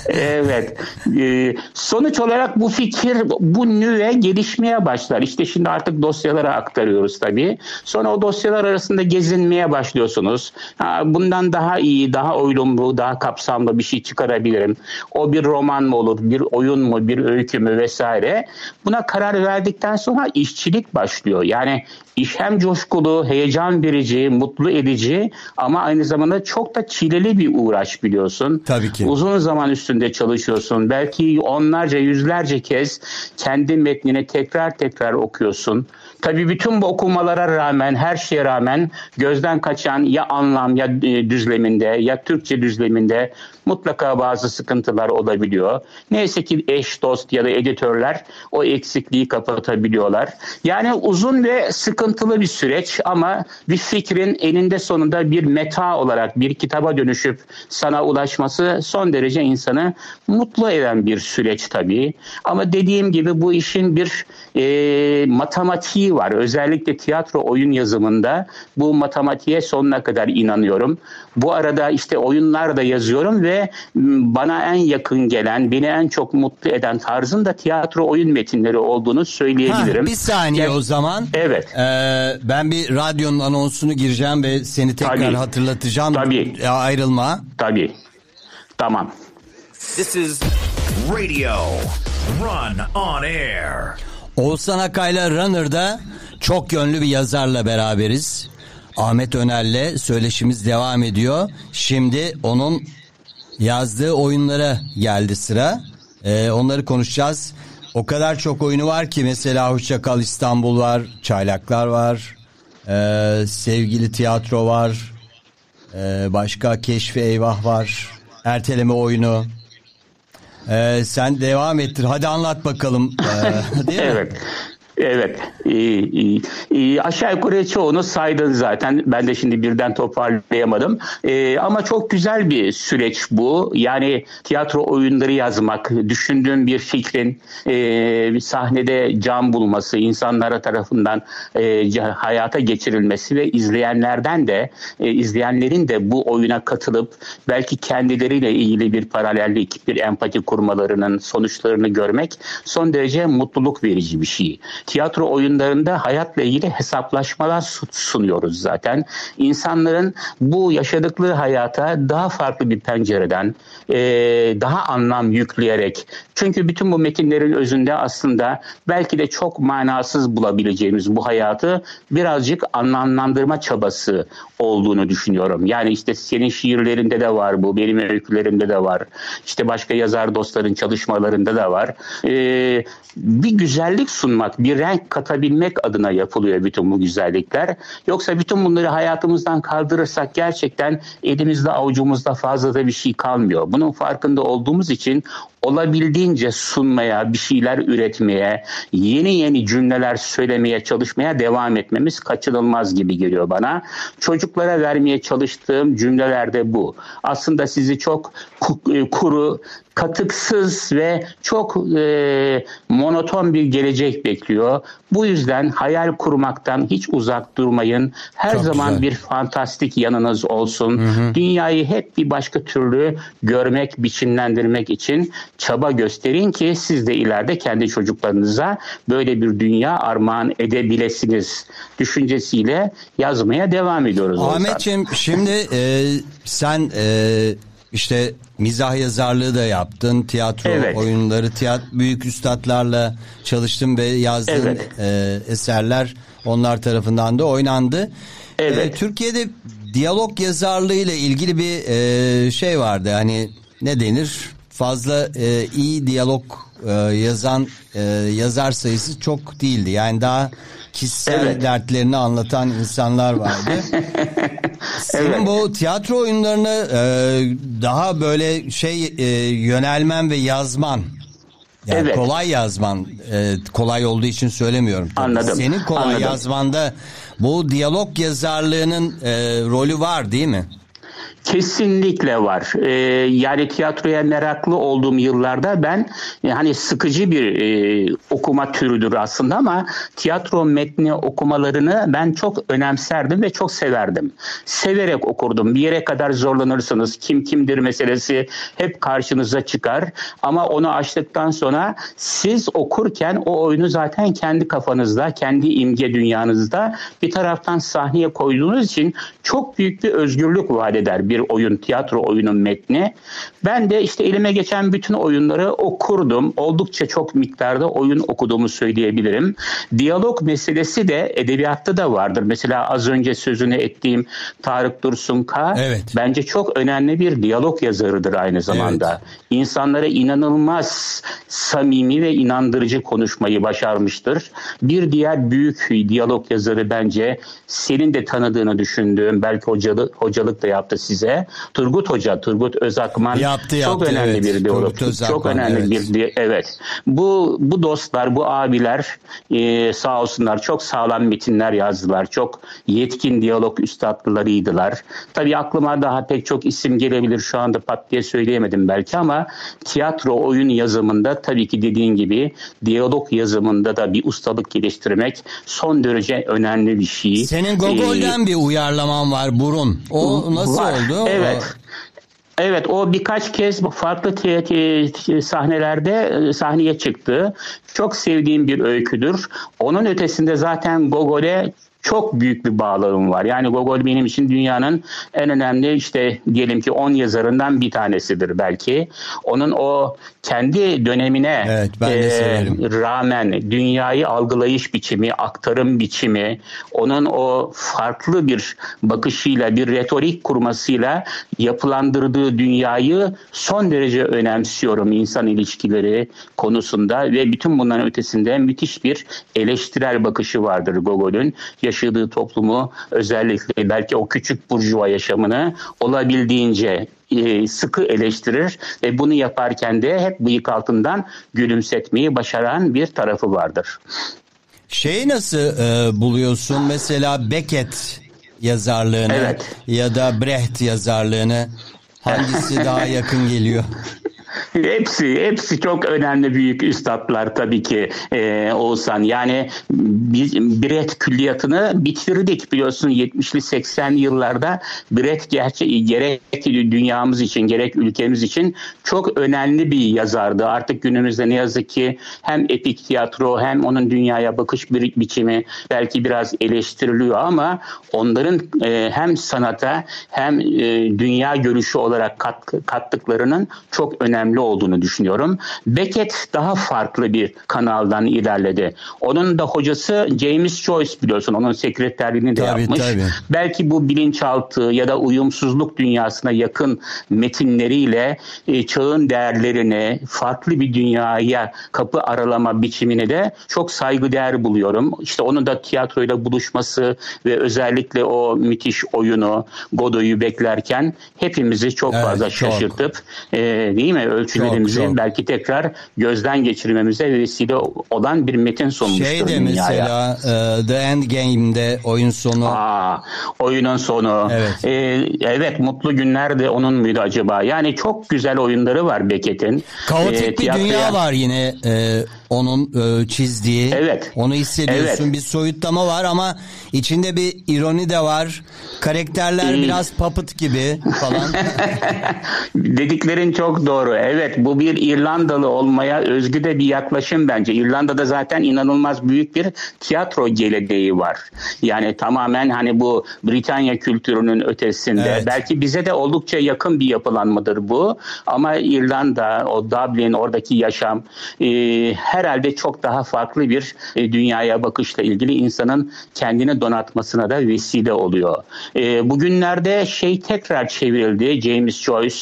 Evet. Ee, sonuç olarak bu fikir bu nüve gelişmeye başlar. İşte şimdi artık dosyalara aktarıyoruz tabii. Sonra o dosyalar arasında gezinmeye başlıyorsunuz. Ha, bundan daha iyi, daha oylumlu, daha kapsamlı bir şey çıkarabilirim. O bir roman mı olur, bir oyun mu, bir öykü mü vesaire. Buna karar verdikten sonra işçilik başlıyor. Yani iş hem coşkulu, heyecan verici, mutlu edici ama aynı zamanda çok da çileli bir uğraş biliyorsun. Tabii ki. Uzun zaman üstünde çalışıyorsun. Belki onlarca, yüzlerce kez kendi metnini tekrar tekrar okuyorsun. Tabii bütün bu okumalara rağmen, her şeye rağmen gözden kaçan ya anlam ya düzleminde ya Türkçe düzleminde mutlaka bazı sıkıntılar olabiliyor. Neyse ki eş, dost ya da editörler o eksikliği kapatabiliyorlar. Yani uzun ve sıkıntılı bir süreç ama bir fikrin eninde sonunda bir meta olarak bir kitaba dönüşüp sana ulaşması son derece insanı mutlu eden bir süreç tabii. Ama dediğim gibi bu işin bir e, matematiği var. Özellikle tiyatro oyun yazımında bu matematiğe sonuna kadar inanıyorum. Bu arada işte oyunlar da yazıyorum ve bana en yakın gelen, beni en çok mutlu eden tarzın da tiyatro oyun metinleri olduğunu söyleyebilirim. Ha, bir saniye yani, o zaman. Evet. Ee, ben bir radyonun anonsunu gireceğim ve seni tekrar Tabii. hatırlatacağım. Tabii. E, ayrılma. Tabii. Tamam. This is Radio Run on Air. Oğuzhan Akayla Runner'da çok yönlü bir yazarla beraberiz. Ahmet Önel'le söyleşimiz devam ediyor. Şimdi onun yazdığı oyunlara geldi sıra. Ee, onları konuşacağız. O kadar çok oyunu var ki mesela Hoşçakal İstanbul var, Çaylaklar var, ee, Sevgili Tiyatro var, ee, başka Keşfi Eyvah var, Erteleme Oyunu. Ee, sen devam ettir. Hadi anlat bakalım. Ee, değil mi? Evet. Evet, e, e, aşağı yukarı çoğunu saydın zaten. Ben de şimdi birden toparlayamadım. E, ama çok güzel bir süreç bu. Yani tiyatro oyunları yazmak, düşündüğün bir fikrin e, bir sahnede can bulması, insanlara tarafından e, hayata geçirilmesi ve izleyenlerden de e, izleyenlerin de bu oyuna katılıp belki kendileriyle ilgili bir paralellik, bir empati kurmalarının sonuçlarını görmek son derece mutluluk verici bir şey. tiyatro oyunlarında hayatla ilgili hesaplaşmalar sunuyoruz zaten. İnsanların bu yaşadıkları hayata daha farklı bir pencereden, daha anlam yükleyerek, çünkü bütün bu metinlerin özünde aslında belki de çok manasız bulabileceğimiz bu hayatı birazcık anlamlandırma çabası olduğunu düşünüyorum. Yani işte senin şiirlerinde de var bu, benim öykülerimde de var. İşte başka yazar dostların çalışmalarında da var. Ee, bir güzellik sunmak, bir renk katabilmek adına yapılıyor bütün bu güzellikler. Yoksa bütün bunları hayatımızdan kaldırırsak gerçekten elimizde avucumuzda fazla da bir şey kalmıyor. Bunun farkında olduğumuz için olabildiğince sunmaya, bir şeyler üretmeye, yeni yeni cümleler söylemeye, çalışmaya devam etmemiz kaçınılmaz gibi geliyor bana. Çocuklara vermeye çalıştığım cümleler de bu. Aslında sizi çok kuru, katıksız ve çok e, monoton bir gelecek bekliyor. Bu yüzden hayal kurmaktan hiç uzak durmayın. Her çok zaman güzel. Bir fantastik yanınız olsun. Hı hı. Dünyayı hep bir başka türlü görmek, biçimlendirmek için çaba gösterin ki siz de ileride kendi çocuklarınıza böyle bir dünya armağan edebilesiniz düşüncesiyle yazmaya devam ediyoruz. Ahmetciğim şimdi e, sen e, işte mizah yazarlığı da yaptın, tiyatro evet. oyunları, tiyatro, büyük üstadlarla çalıştın ve yazdığın evet. e, eserler onlar tarafından da oynandı. Evet. E, Türkiye'de diyalog yazarlığıyla ilgili bir e, şey vardı. Hani ne denir? Fazla e, iyi diyalog e, yazan e, yazar sayısı çok değildi. Yani daha kişisel evet. dertlerini anlatan insanlar vardı. Senin evet. bu tiyatro oyunlarını e, daha böyle şey e, yönelmen ve yazman. Yani evet. kolay yazman, e, kolay olduğu için söylemiyorum. Anladım. Senin kolay Anladım. yazmanda bu diyalog yazarlığının e, rolü var değil mi? Kesinlikle var. Ee, yani tiyatroya meraklı olduğum yıllarda ben hani sıkıcı bir e, okuma türüdür aslında ama tiyatro metni okumalarını ben çok önemserdim ve çok severdim. Severek okurdum. Bir yere kadar zorlanırsınız. Kim kimdir meselesi hep karşınıza çıkar. Ama onu aştıktan sonra siz okurken o oyunu zaten kendi kafanızda, kendi imge dünyanızda bir taraftan sahneye koyduğunuz için çok büyük bir özgürlük vaat eder bir oyun, tiyatro oyunun metni. Ben de işte elime geçen bütün oyunları okurdum. Oldukça çok miktarda oyun okuduğumu söyleyebilirim. Diyalog meselesi de edebiyatta da vardır. Mesela az önce sözünü ettiğim Tarık Dursun K. Evet. Bence çok önemli bir diyalog yazarıdır aynı zamanda. Evet. İnsanlara inanılmaz samimi ve inandırıcı konuşmayı başarmıştır. Bir diğer büyük diyalog yazarı bence senin de tanıdığını düşündüğüm, belki hocalı, hocalık da yaptı size. Turgut Hoca, Turgut Özakman yaptı, yaptı, çok önemli evet. bir diyalog. Çok önemli evet. bir evet. Bu bu dostlar, bu abiler e, sağ olsunlar çok sağlam metinler yazdılar. Çok yetkin diyalog üstadlarıydılar. Tabii aklıma daha pek çok isim gelebilir. Şu anda pat diye söyleyemedim belki ama tiyatro oyun yazımında tabii ki dediğin gibi diyalog yazımında da bir ustalık geliştirmek son derece önemli bir şey. Senin Gogol'den ee, bir uyarlaman var Burun. O nasıl var. Oldu? Evet. Evet, o birkaç kez farklı t- t- sahnelerde sahneye çıktı. Çok sevdiğim bir öyküdür. Onun ötesinde zaten Gogol'e çok büyük bir bağlılığım var. Yani Gogol benim için dünyanın en önemli işte diyelim ki on yazarından bir tanesidir belki. Onun o kendi dönemine evet, e, rağmen dünyayı algılayış biçimi, aktarım biçimi, onun o farklı bir bakışıyla, bir retorik kurmasıyla yapılandırdığı dünyayı son derece önemsiyorum insan ilişkileri konusunda ve bütün bunların ötesinde müthiş bir eleştirel bakışı vardır Gogol'ün. Yaşadığı toplumu, özellikle belki o küçük burjuva yaşamını olabildiğince e, sıkı eleştirir ve bunu yaparken de hep bıyık altından gülümsetmeyi başaran bir tarafı vardır. Şeyi nasıl e, buluyorsun mesela Beckett yazarlığını evet. ya da Brecht yazarlığını, hangisi daha yakın geliyor? Hepsi hepsi çok önemli büyük üstadlar tabii ki e, Oğuzhan. Yani biz Brecht külliyatını bitirdik biliyorsun yetmişli seksenli yıllarda. Brecht gerçi, gerek dünyamız için gerek ülkemiz için çok önemli bir yazardı. Artık günümüzde ne yazık ki hem epik tiyatro hem onun dünyaya bakış bir biçimi belki biraz eleştiriliyor ama onların e, hem sanata hem e, dünya görüşü olarak kat, kattıklarının çok önemli olduğunu düşünüyorum. Beckett daha farklı bir kanaldan ilerledi. Onun da hocası James Joyce biliyorsun. Onun sekreterliğini de tabii, yapmış. Tabii. Belki bu bilinçaltı ya da uyumsuzluk dünyasına yakın metinleriyle e, çağın değerlerini, farklı bir dünyaya kapı aralama biçimini de çok saygıdeğer buluyorum. İşte onun da tiyatroyla buluşması ve özellikle o müthiş oyunu Godoy'u beklerken hepimizi çok evet, fazla şaşırtıp e, değil mi ölçülerimizi çok, çok. belki tekrar gözden geçirmemize vesile olan bir metin sunmuştur dünyaya. Şey de mesela e, The End Game'de oyun sonu. Aa, oyunun sonu. Evet. E, evet Mutlu Günler de onun muydu acaba? Yani çok güzel oyunları var Beckett'in. Kaotik e, bir tiyatroya... dünya var yine e, onun e, çizdiği. Evet. Onu hissediyorsun. Evet. Bir soyutlama var ama içinde bir ironi de var. Karakterler e... biraz puppet gibi falan. Dediklerin çok doğru. Evet bu bir İrlandalı olmaya özgü de bir yaklaşım bence. İrlanda'da zaten inanılmaz büyük bir tiyatro geleneği var. Yani tamamen hani bu Britanya kültürünün ötesinde. Evet. Belki bize de oldukça yakın bir yapılanmadır bu. Ama İrlanda, o Dublin, oradaki yaşam e, herhalde çok daha farklı bir e, dünyaya bakışla ilgili insanın kendini donatmasına da vesile oluyor. E, bugünlerde şey tekrar çevrildi. James Joyce,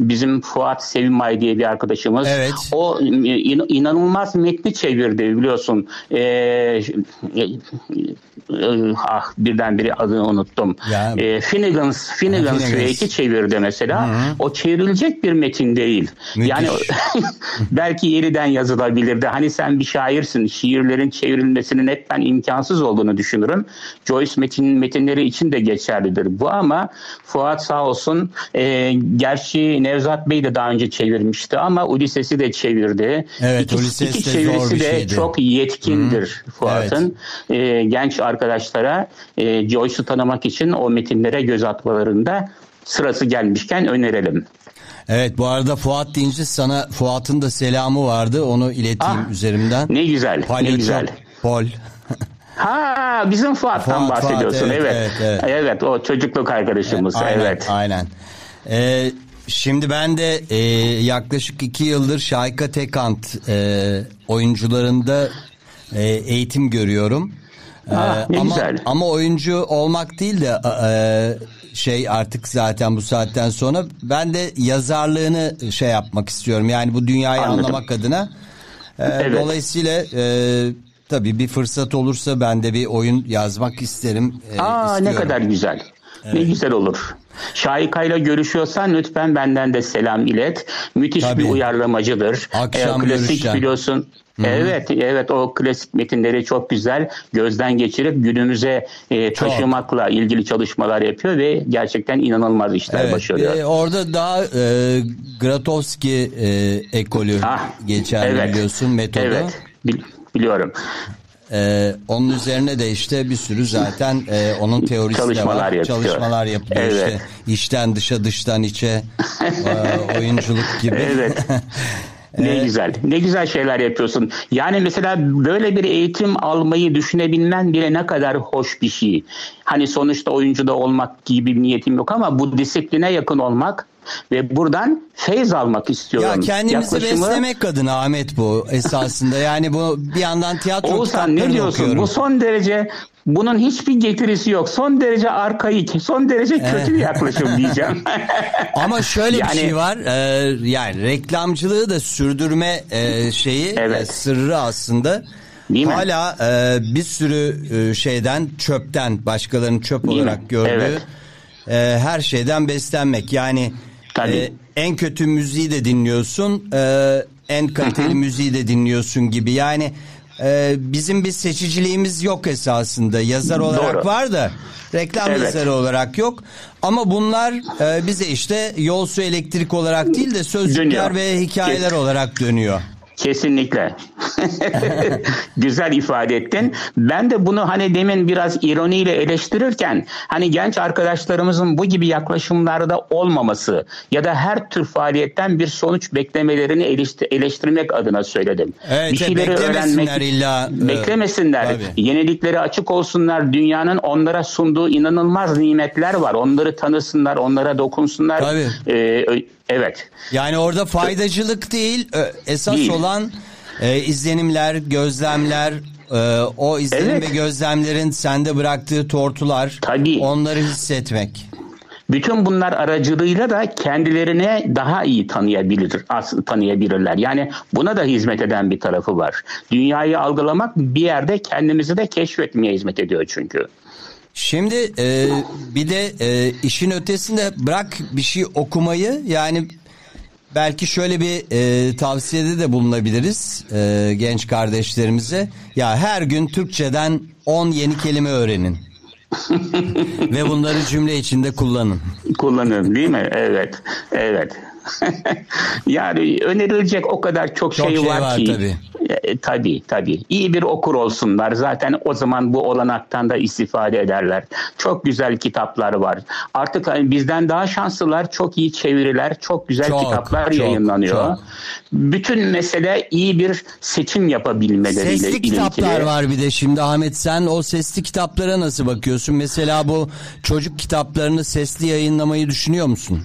bizim Fuat Sevimay diye bir arkadaşımız. Evet. O in, inanılmaz metni çevirdi biliyorsun. E, e, ah birdenbire adını unuttum. E, Finnegan's Finnegan's Wake'i çevirdi mesela. Hı-hı. O çevrilecek bir metin değil. Müthiş. Yani belki yeniden yazılabilirdi. Hani sen bir şairsin. Şiirlerin çevrilmesinin hep ben imkansız olduğunu düşünürüm. Joyce metin, metinleri için de geçerlidir bu ama Fuat sağ olsun e, gerçi Nevzat Bey de daha önce çevirmişti ama Ulysses'i de çevirdi. Evet, iki, Ulysses iki de çevirisi de şeydi. Çok yetkindir Hı-hı. Fuat'ın. Evet. E, genç arkadaşlara e, Joyce'u tanımak için o metinlere göz atmalarında sırası gelmişken önerelim. Evet bu arada Fuat deyince sana Fuat'ın da selamı vardı. Onu ileteyim ah, üzerimden. Ne güzel. Paleo ne güzel. Pol. Ha bizim Fuat'tan Fuat, bahsediyorsun. Fuat, evet, evet. Evet, evet. Evet o çocukluk arkadaşımız. Evet, aynen. Evet. Aynen. Ee, şimdi ben de e, yaklaşık iki yıldır Şayka Tekant e, oyuncularında e, eğitim görüyorum. Ah, ee, ne ama, güzel. Ama oyuncu olmak değil de e, şey artık zaten bu saatten sonra ben de yazarlığını şey yapmak istiyorum. Yani bu dünyayı Anladım. anlamak adına. E, evet. Dolayısıyla e, tabii bir fırsat olursa ben de bir oyun yazmak isterim. E, Aa istiyorum. Ne kadar güzel. Evet. Ne güzel olur. Şahika'yla görüşüyorsan lütfen benden de selam ilet. Müthiş tabii. bir uyarlamacıdır. Akşam e, klasik görüşeceğim. Biliyorsun. Hı-hı. Evet, evet o klasik metinleri çok güzel gözden geçirip günümüze e, taşımakla ilgili çalışmalar yapıyor ve gerçekten inanılmaz işler evet, başarıyor. E, orada daha e, Grotowski e, ekolü ah, geçerli evet, biliyorsun metodu. Evet, bil- biliyorum. Ee, onun üzerine de işte bir sürü zaten e, onun teorisi çalışmalar de var. Yapıyor. Çalışmalar yapılıyor. Evet. İşte içten dışa dıştan içe e, oyunculuk gibi. Evet. Ne evet. güzel. Ne güzel şeyler yapıyorsun. Yani mesela böyle bir eğitim almayı düşünebilmen bile ne kadar hoş bir şey. Hani sonuçta oyuncu da olmak gibi bir niyetim yok ama bu disipline yakın olmak ve buradan feyz almak istiyorum. Ya kendimizi Yaklaşımı... beslemek adına Ahmet bu esasında. Yani bu bir yandan tiyatro Oğuzhan, kitaplarını ne diyorsun? Okuyorum. Bu son derece bunun hiçbir getirisi yok. Son derece arkaik, son derece kötü bir yaklaşım diyeceğim. Ama şöyle yani... bir şey var. E, yani reklamcılığı da sürdürme e, şeyi evet. e, sırrı aslında. Hala e, bir sürü e, şeyden çöpten başkalarının çöp Değil olarak mi? gördüğü evet. e, her şeyden beslenmek. Yani Ee, en kötü müziği de dinliyorsun, e, en kaliteli müziği de dinliyorsun gibi. Yani e, bizim bir seçiciliğimiz yok esasında. Yazar olarak Doğru. var da reklam evet. yazarı olarak yok. Ama bunlar e, bize işte yol su elektrik olarak değil de sözcükler dönüyor. Ve hikayeler evet. olarak dönüyor. Kesinlikle. Güzel ifade ettin. Ben de bunu hani demin biraz ironiyle eleştirirken hani genç arkadaşlarımızın bu gibi yaklaşımlarda olmaması ya da her tür faaliyetten bir sonuç beklemelerini eleştir- eleştirmek adına söyledim. Evet, bir şeyleri öğrenmek illa, beklemesinler. E, Yeniliklere açık olsunlar. Dünyanın onlara sunduğu inanılmaz nimetler var. Onları tanısınlar, onlara dokunsunlar. Ee, evet. Yani orada faydacılık değil, esas değil. olan e, izlenimler, gözlemler, e, o izlenim evet. ve gözlemlerin sende bıraktığı tortular, Tabii. onları hissetmek. Bütün bunlar aracılığıyla da kendilerine daha iyi tanıyabilir, tanıyabilirler. Yani buna da hizmet eden bir tarafı var. Dünyayı algılamak bir yerde kendimizi de keşfetmeye hizmet ediyor çünkü. Şimdi e, bir de e, işin ötesinde bırak bir şey okumayı, yani belki şöyle bir e, tavsiyede de bulunabiliriz e, genç kardeşlerimize. Ya her gün Türkçeden on yeni kelime öğrenin. Ve bunları cümle içinde kullanın. Kullanın değil mi? Evet. Evet. Yani önerilecek o kadar çok, çok şey, şey var, var ki. Tabii. E, tabii tabii. İyi bir okur olsunlar. Zaten o zaman bu olanaktan da istifade ederler. Çok güzel kitaplar var. Artık hani bizden daha şanslılar. Çok iyi çeviriler. Çok güzel çok, kitaplar çok, yayınlanıyor. Çok. Bütün mesele iyi bir seçim yapabilmeleriyle ilgili. Sesli kitaplar ilgili. Var bir de şimdi Ahmet. Sen o sesli kitaplara nasıl bakıyorsun? Mesela bu çocuk kitaplarını sesli yayınlamayı düşünüyor musun?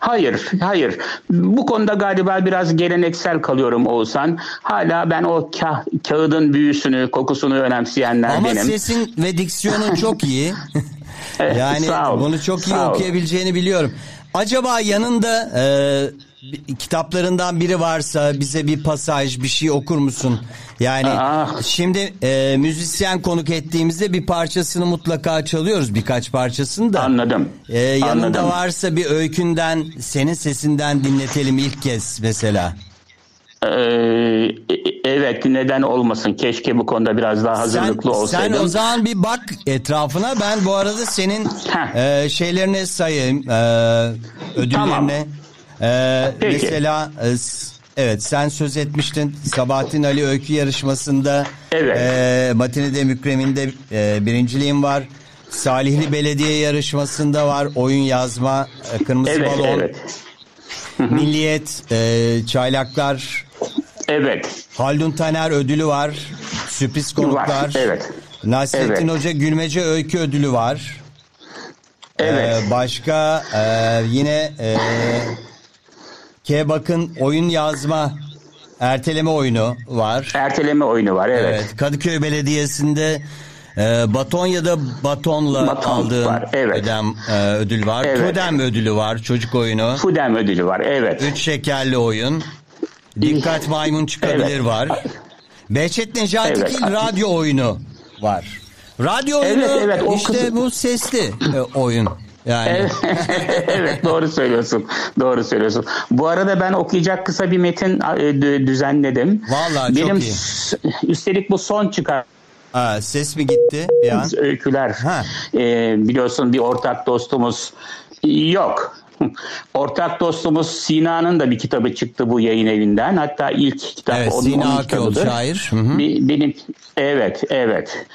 Hayır, hayır. Bu konuda galiba biraz geleneksel kalıyorum Oğuzhan. Hala ben o ka- kağıdın büyüsünü, kokusunu önemseyenler Ama benim. Ama sesin ve diksiyonun çok iyi. Yani bunu çok iyi Sağ okuyabileceğini ol. Biliyorum. Acaba yanında e, kitaplarından biri varsa bize bir pasaj, bir şey okur musun? Yani ah. şimdi e, müzisyen konuk ettiğimizde bir parçasını mutlaka çalıyoruz, birkaç parçasını da. Anladım. E, yanında Anladım. Varsa bir öykünden, senin sesinden dinletelim ilk kez mesela. Ee, evet, neden olmasın? Keşke bu konuda biraz daha hazırlıklı sen, olsaydım. Sen o zaman bir bak etrafına. Ben bu arada senin e, şeylerini sayayım, e, ödüllerini. Tamam. E, mesela e, evet, sen söz etmiştin Sabahattin Ali öykü yarışmasında. Evet. E, Matinede Mükremin'de e, birinciliğim var. Salihli Belediye yarışmasında var. Oyun yazma, e, Kırmızı evet, Balon. Evet. Milliyet, e, Çaylaklar. Evet. Haldun Taner ödülü var. Sürpriz konuklar. Var, evet. Nasrettin evet. Hoca Gülmece öykü ödülü var. Evet. Ee, başka e, yine e, K-Bak'ın oyun yazma erteleme oyunu var. Erteleme oyunu var. Evet. evet. Kadıköy Belediyesi'nde e, baton ya da batonla baton aldığım var, evet. ödem, e, ödül var. Evet. Fudem ödülü var. Çocuk oyunu. Fudem ödülü var. Evet. Üç şekerli oyun. Dikkat maymun çıkabilir evet. var. Behçet Necati'nin evet. radyo oyunu var. Radyo evet, oyunu evet, o işte kız... bu sesli oyun. Yani. Evet, evet doğru söylüyorsun. Doğru söylüyorsun. Bu arada ben okuyacak kısa bir metin düzenledim. Vallahi Benim, çok iyi. Üstelik bu son çıkar. Aa, ses mi gitti bir an? Öyküler. Ee, biliyorsun bir ortak dostumuz yok. Ortak dostumuz Sina'nın da bir kitabı çıktı bu yayın evinden. Hatta ilk kitap evet, onun, Sina onun kitabıdır. Şair. Benim, evet, evet.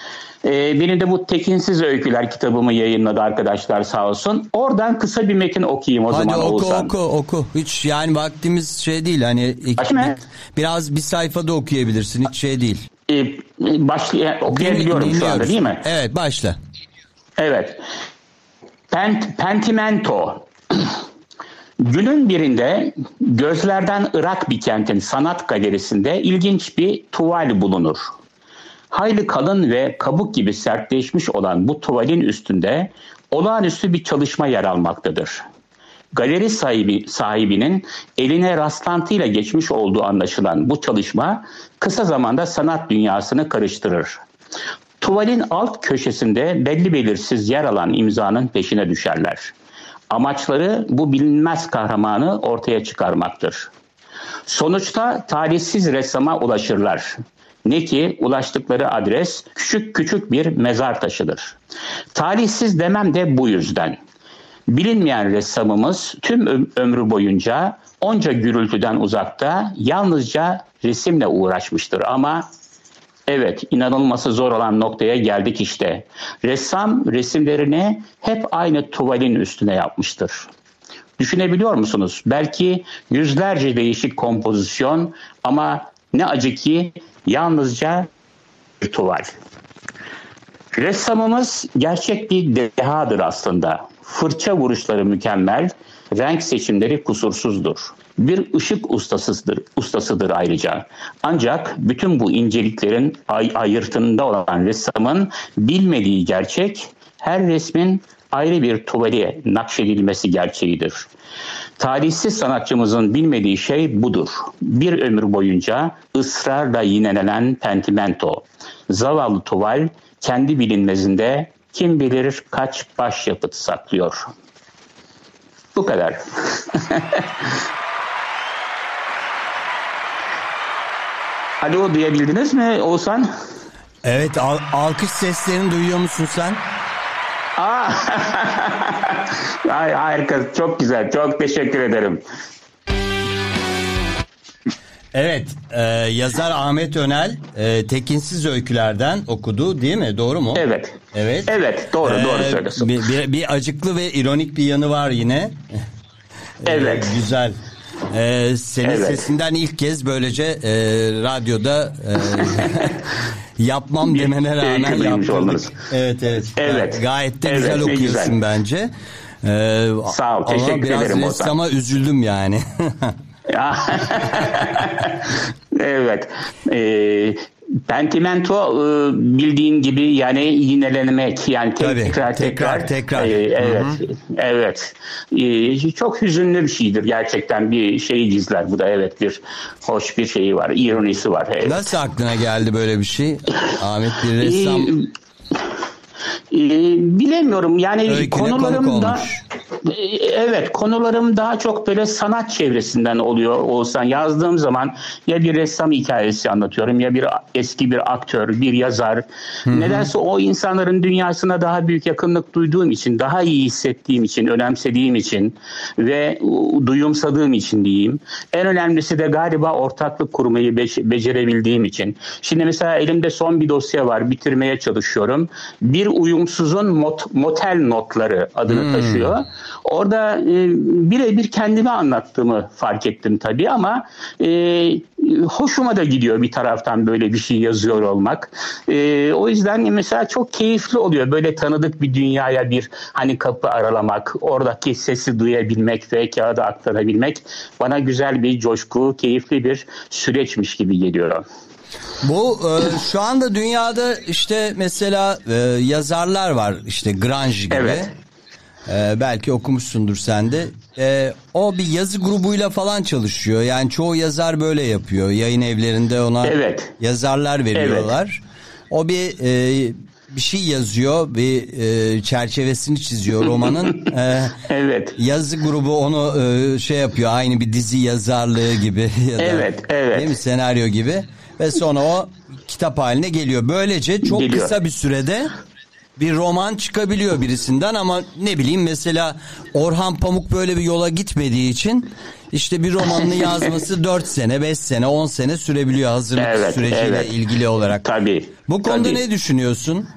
Ee, benim de bu Tekinsiz Öyküler kitabımı yayınladı arkadaşlar sağ olsun. Oradan kısa bir metin okuyayım o Hadi zaman. Hadi oku Oğuzhan. oku oku. Hiç yani vaktimiz şey değil. Hani iki, bir, biraz bir sayfada okuyabilirsin. Hiç şey değil. Ee, başla, okuyabiliyorum Din, şu anda değil mi? Evet başla. Evet. Pent, Pentimento. Günün birinde gözlerden ırak bir kentin sanat galerisinde ilginç bir tuval bulunur. Hayli kalın ve kabuk gibi sertleşmiş olan bu tuvalin üstünde olağanüstü bir çalışma yer almaktadır. Galeri sahibi, sahibinin eline rastlantıyla geçmiş olduğu anlaşılan bu çalışma kısa zamanda sanat dünyasını karıştırır. Tuvalin alt köşesinde belli belirsiz yer alan imzanın peşine düşerler. Amaçları bu bilinmez kahramanı ortaya çıkarmaktır. Sonuçta talihsiz ressama ulaşırlar. Ne ki ulaştıkları adres küçük küçük bir mezar taşıdır. Talihsiz demem de bu yüzden. Bilinmeyen ressamımız tüm ömrü boyunca onca gürültüden uzakta yalnızca resimle uğraşmıştır ama... Evet, inanılması zor olan noktaya geldik işte. Ressam resimlerini hep aynı tuvalin üstüne yapmıştır. Düşünebiliyor musunuz? Belki yüzlerce değişik kompozisyon ama ne acı ki yalnızca bir tuval. Ressamımız gerçek bir dehadır aslında. Fırça vuruşları mükemmel, renk seçimleri kusursuzdur. Bir ışık ustasıdır, ustasıdır ayrıca. Ancak bütün bu inceliklerin ay- ayırtında olan ressamın bilmediği gerçek, her resmin ayrı bir tuvale nakşedilmesi gerçeğidir. Talihsiz sanatçımızın bilmediği şey budur. Bir ömür boyunca ısrarla yinelenen pentimento. Zavallı tuval kendi bilinmezinde kim bilir kaç başyapıt saklıyor. Bu kadar. Alo, duyabildiniz mi Oğuzhan? Evet, al- alkış seslerini duyuyor musun sen? Aa, harika, çok güzel, çok teşekkür ederim. Evet, e, yazar Ahmet Önel e, Tekinsiz Öyküler'den okudu, değil mi? Doğru mu? Evet. Evet. Evet, doğru, ee, doğru söylüyorsun. Bir, bir, bir acıklı ve ironik bir yanı var yine. Evet. E, güzel. E, senin evet. sesinden ilk kez böylece e, radyoda e, yapmam demene rağmen yaptırdık. Evet, evet. Evet. Gayet de evet, güzel okuyorsun güzel. Bence. E, Sağ ol, teşekkür biraz ederim. Biraz ressama üzüldüm yani. Evet. Ee, pentimento bildiğin gibi yani yinelemek yani tekrar Tabii, tekrar tekrar. tekrar. Ee, evet. Hı-hı. Evet. Ee, çok hüzünlü bir şeydir gerçekten, bir şey gizler bu da, evet, bir hoş bir şeyi var, ironisi var. Evet. Nasıl aklına geldi böyle bir şey? Ahmet bir ressam. Ee, e, bilemiyorum yani öyküne konularım da. Evet, konularım daha çok böyle sanat çevresinden oluyor olsan. Yazdığım zaman ya bir ressam hikayesi anlatıyorum ya bir eski bir aktör, bir yazar. Hı-hı. Nedense o insanların dünyasına daha büyük yakınlık duyduğum için, daha iyi hissettiğim için, önemsediğim için ve duyumsadığım için diyeyim. En önemlisi de galiba ortaklık kurmayı be- becerebildiğim için. Şimdi mesela elimde son bir dosya var, bitirmeye çalışıyorum. Bir uyumsuzun mot- motel notları adını Hı-hı. taşıyor. Orada e, birebir kendimi anlattığımı fark ettim tabii ama e, hoşuma da gidiyor bir taraftan böyle bir şey yazıyor olmak. E, o yüzden mesela çok keyifli oluyor böyle tanıdık bir dünyaya bir hani kapı aralamak, oradaki sesi duyabilmek ve kağıda aktarabilmek bana güzel bir coşku, keyifli bir süreçmiş gibi geliyor. Bu e, şu anda dünyada işte mesela e, yazarlar var işte grunge gibi. Evet. Ee, belki okumuşsundur sen de. Ee, o bir yazı grubuyla falan çalışıyor. Yani çoğu yazar böyle yapıyor. Yayın evlerinde ona evet. yazarlar veriyorlar. Evet. O bir e, bir şey yazıyor, bir e, çerçevesini çiziyor romanın. Ee, evet. Yazı grubu onu e, şey yapıyor. Aynı bir dizi yazarlığı gibi ya da evet, evet. değil mi? Senaryo gibi ve sonra o kitap haline geliyor. Böylece çok geliyor. Kısa bir sürede bir roman çıkabiliyor birisinden ama ne bileyim mesela Orhan Pamuk böyle bir yola gitmediği için işte bir romanını yazması dört sene, beş sene, on sene sürebiliyor hazırlık evet, süreciyle evet. ilgili olarak. Tabii. Bu konuda tabii. ne düşünüyorsun?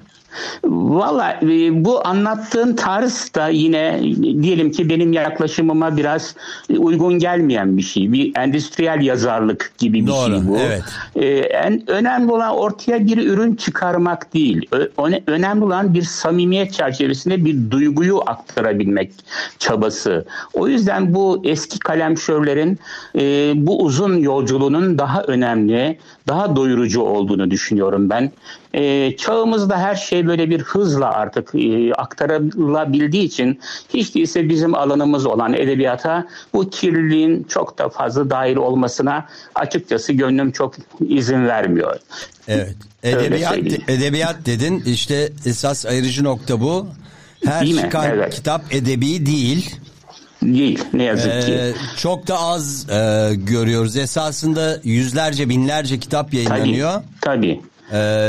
Valla bu anlattığın tarz da yine diyelim ki benim yaklaşımıma biraz uygun gelmeyen bir şey. Bir endüstriyel yazarlık gibi bir Doğru, şey bu. Evet. Ee, en önemli olan ortaya bir ürün çıkarmak değil. Ö- önemli olan bir samimiyet çerçevesinde bir duyguyu aktarabilmek çabası. O yüzden bu eski kalemşörlerin e, bu uzun yolculuğunun daha önemli, daha doyurucu olduğunu düşünüyorum ben. E, çağımızda her şey böyle bir hızla artık e, aktarılabildiği için hiç değilse bizim alanımız olan edebiyata bu kirliliğin çok da fazla dahil olmasına açıkçası gönlüm çok izin vermiyor. Evet. Edebiyat, edebiyat dedin, işte esas ayırıcı nokta bu. Her çıkan evet. kitap edebi değil. değil ne yazık ee, ki. Çok da az e, görüyoruz. Esasında yüzlerce binlerce kitap yayınlanıyor. Tabii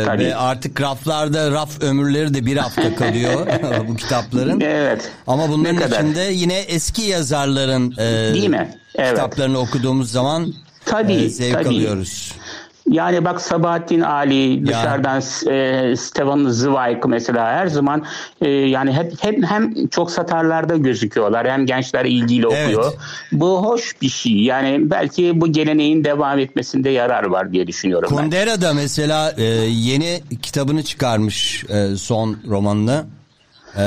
tabii. Ee, ve artık raflarda raf ömürleri de bir hafta kalıyor bu kitapların. Evet. Ama bunların içinde yine eski yazarların e, değil mi? Evet. Kitaplarını okuduğumuz zaman tabii, e, zevk tabii. alıyoruz. Yani bak Sabahattin Ali, dışarıdan e, Stefan Zweig mesela her zaman e, yani hep, hep hem çok satarlarda gözüküyorlar hem gençler ilgiyle okuyor. Evet. Bu hoş bir şey. Yani belki bu geleneğin devam etmesinde yarar var diye düşünüyorum. Kundera da mesela e, yeni kitabını çıkarmış e, son romanını. E,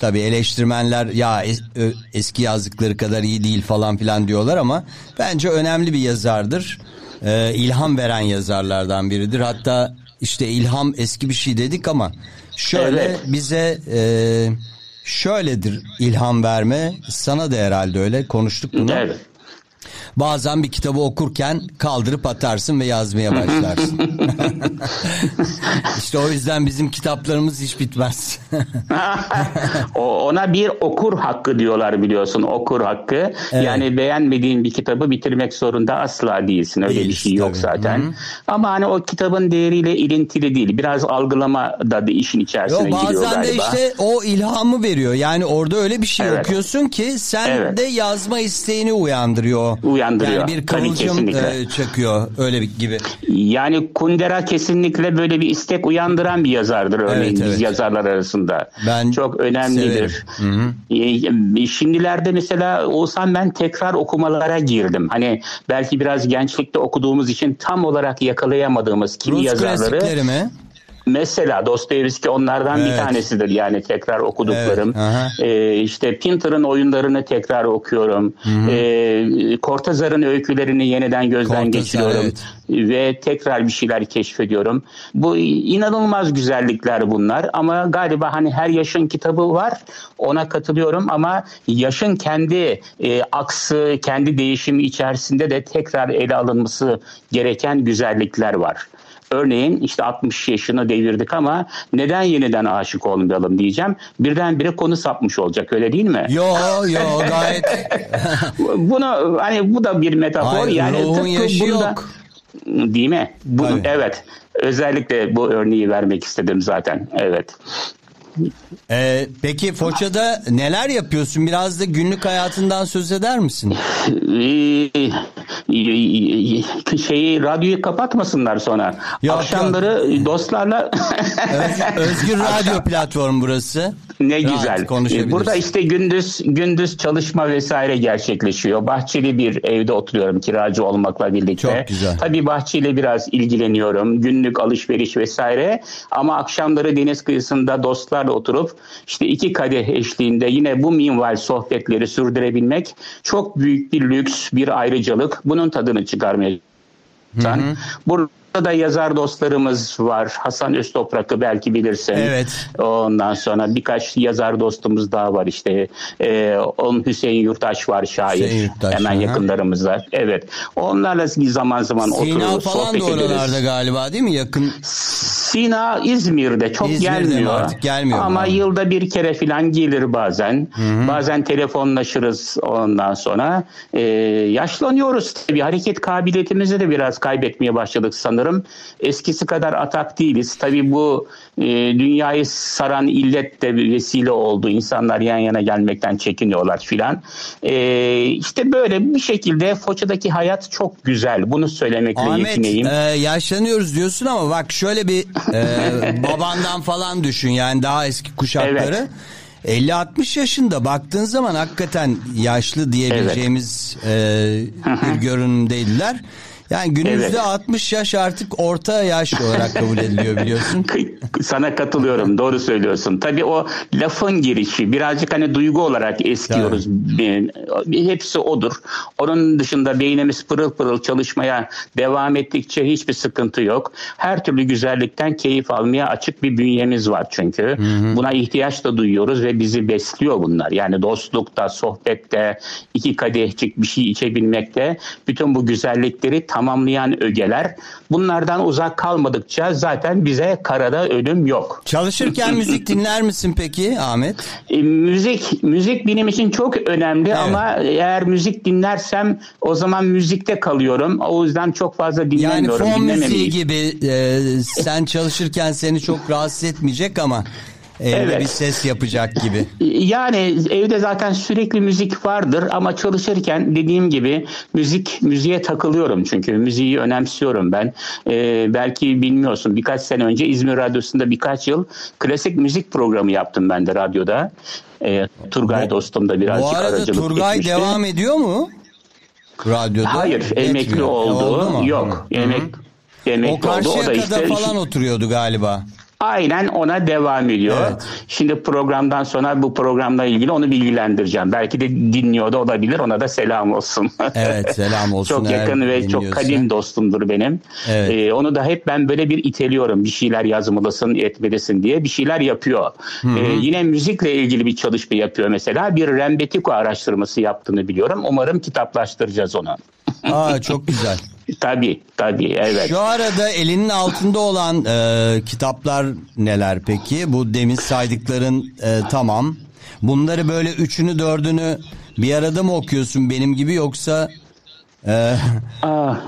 tabii eleştirmenler ya es, ö, eski yazdıkları kadar iyi değil falan filan diyorlar ama bence önemli bir yazardır. Ee, ilham veren yazarlardan biridir. Hatta işte ilham eski bir şey dedik ama şöyle evet. bize e, şöyledir ilham verme. Sana da herhalde öyle konuştuk bunu. Evet. Bazen bir kitabı okurken kaldırıp atarsın ve yazmaya başlarsın. İşte o yüzden bizim kitaplarımız hiç bitmez. Ona bir okur hakkı diyorlar biliyorsun. Okur hakkı. Evet. Yani beğenmediğin bir kitabı bitirmek zorunda asla değilsin. Öyle değil, bir şey yok tabii. zaten. Hı-hı. Ama hani o kitabın değeriyle ilintili değil. Biraz algılama da işin içerisine yo, giriyor galiba. Bazen de işte o ilhamı veriyor. Yani orada öyle bir şey evet. okuyorsun ki sen evet. de yazma isteğini uyandırıyor. Uyandırıyor. Yani bir kıvılcım e, çakıyor öyle bir gibi. Yani Kundera kesinlikle böyle bir istek uyandıran bir yazardır örneğin evet, evet. yazarlar arasında. Ben çok önemlidir. E, şimdilerde mesela olsam ben tekrar okumalara girdim. Hani belki biraz gençlikte okuduğumuz için tam olarak yakalayamadığımız kimi Rus yazarları. Mesela Dostoyevski onlardan evet. bir tanesidir yani tekrar okuduklarım. Evet. Ee, işte Pinter'ın oyunlarını tekrar okuyorum. Ee, Kortazar'ın öykülerini yeniden gözden Kortazar, geçiriyorum. Evet. Ve tekrar bir şeyler keşfediyorum. Bu inanılmaz güzellikler bunlar ama galiba hani her yaşın kitabı var ona katılıyorum ama yaşın kendi e, aksı, kendi değişimi içerisinde de tekrar ele alınması gereken güzellikler var. Örneğin işte altmış yaşını devirdik ama neden yeniden aşık olmayalım diyeceğim. Birdenbire konu sapmış olacak öyle değil mi? Yo yo gayet. Bunu hani bu da bir metafor. Hayır, yani ruhun yaşı bunda, yok. Değil mi? Bu, evet. Özellikle bu örneği vermek istedim zaten. Evet. Ee, peki Foça'da neler yapıyorsun? Biraz da günlük hayatından söz eder misin? Şeyi radyoyu kapatmasınlar sonra. Yok, akşamları yok. Dostlarla Öz, Özgür Radyo platformu burası. Ne güzel. Burada işte gündüz gündüz çalışma vesaire gerçekleşiyor. Bahçeli bir evde oturuyorum kiracı olmakla birlikte. Çok güzel. Tabii bahçeyle biraz ilgileniyorum. Günlük alışveriş vesaire. Ama akşamları deniz kıyısında dostlarla oturup işte iki kadeh eşliğinde yine bu minval sohbetleri sürdürebilmek çok büyük bir lüks, bir ayrıcalık. Bunun tadını çıkarmaya çalışıyorum. Burada da yazar dostlarımız var. Hasan Öztoprak'ı belki bilirsin. Evet. Ondan sonra birkaç yazar dostumuz daha var işte. Ee, onun Hüseyin Yurtaş var şair. Hüseyin Yurtaş, hemen aha. yakınlarımızda. Evet. Onlarla zaman zaman Sina oturuyoruz, sohbet ediyoruz. Sina falan da oralarda galiba değil mi? Yakın. Sina İzmir'de çok İzmir'de gelmiyor. Artık gelmiyor. Ama abi. Yılda bir kere falan gelir bazen. Hı-hı. Bazen telefonlaşırız ondan sonra. Ee, yaşlanıyoruz tabii. Hareket kabiliyetimizi de biraz kaybetmeye başladık sanırım. Eskisi kadar atak değiliz. Tabii bu e, dünyayı saran illet de bir vesile oldu. İnsanlar yan yana gelmekten çekiniyorlar filan. E, işte böyle bir şekilde Foça'daki hayat çok güzel. Bunu söylemekle Ahmet, yetineyim. Ahmet e, yaşlanıyoruz diyorsun ama bak şöyle bir e, babandan falan düşün. Yani daha eski kuşakları. Evet. elli altmış yaşında baktığın zaman hakikaten yaşlı diyebileceğimiz evet. e, bir görünümdeydiler. Yani günümüzde evet. altmış yaş artık orta yaş olarak kabul ediliyor biliyorsun. Sana katılıyorum. Doğru söylüyorsun. Tabii o lafın girişi birazcık hani duygu olarak eskiyoruz. Tabii. Hepsi odur. Onun dışında beynimiz pırıl pırıl çalışmaya devam ettikçe hiçbir sıkıntı yok. Her türlü güzellikten keyif almaya açık bir bünyemiz var çünkü. Hı-hı. Buna ihtiyaç da duyuyoruz ve bizi besliyor bunlar. Yani dostlukta, sohbette, iki kadehçik bir şey içebilmekte bütün bu güzellikleri tam tamamlayan ögeler. Bunlardan uzak kalmadıkça zaten bize karada ölüm yok. Çalışırken müzik dinler misin peki Ahmet? E, müzik müzik benim için çok önemli, evet. Ama eğer müzik dinlersem o zaman müzikte kalıyorum. O yüzden çok fazla dinlemiyorum. Yani fon müziği gibi e, sen çalışırken seni çok rahatsız etmeyecek ama... Evde, evet, bir ses yapacak gibi. Yani evde zaten sürekli müzik vardır ama çalışırken dediğim gibi müzik müziğe takılıyorum, çünkü müziği önemsiyorum ben. Ee, belki bilmiyorsun, birkaç sene önce İzmir Radyosu'nda birkaç yıl klasik müzik programı yaptım ben de radyoda. Ee, Turgay dostum da birazcık aracılık etmişti. Bu arada Turgay devam ediyor mu? Radyoda. Hayır, emekli oldu. oldu Yok, emek, emekli oldu. O Karşıyaka'da işte falan oturuyordu galiba. Aynen, ona devam ediyor. Evet. Şimdi programdan sonra bu programla ilgili onu bilgilendireceğim. Belki de dinliyor da olabilir. Ona da selam olsun. Evet, selam olsun. Çok yakın ve dinliyorsa. Çok kadim dostumdur benim. Evet. Ee, onu da hep ben böyle bir iteliyorum. Bir şeyler yazmalısın, etmelisin diye. Bir şeyler yapıyor. Ee, yine müzikle ilgili bir çalışma yapıyor mesela. Bir Rembetiko araştırması yaptığını biliyorum. Umarım kitaplaştıracağız onu. Aa, çok güzel. Tabii, tabii, evet. Şu arada elinin altında olan e, kitaplar neler peki? Bu demin saydıkların e, tamam. Bunları böyle üçünü dördünü bir arada mı okuyorsun benim gibi, yoksa e,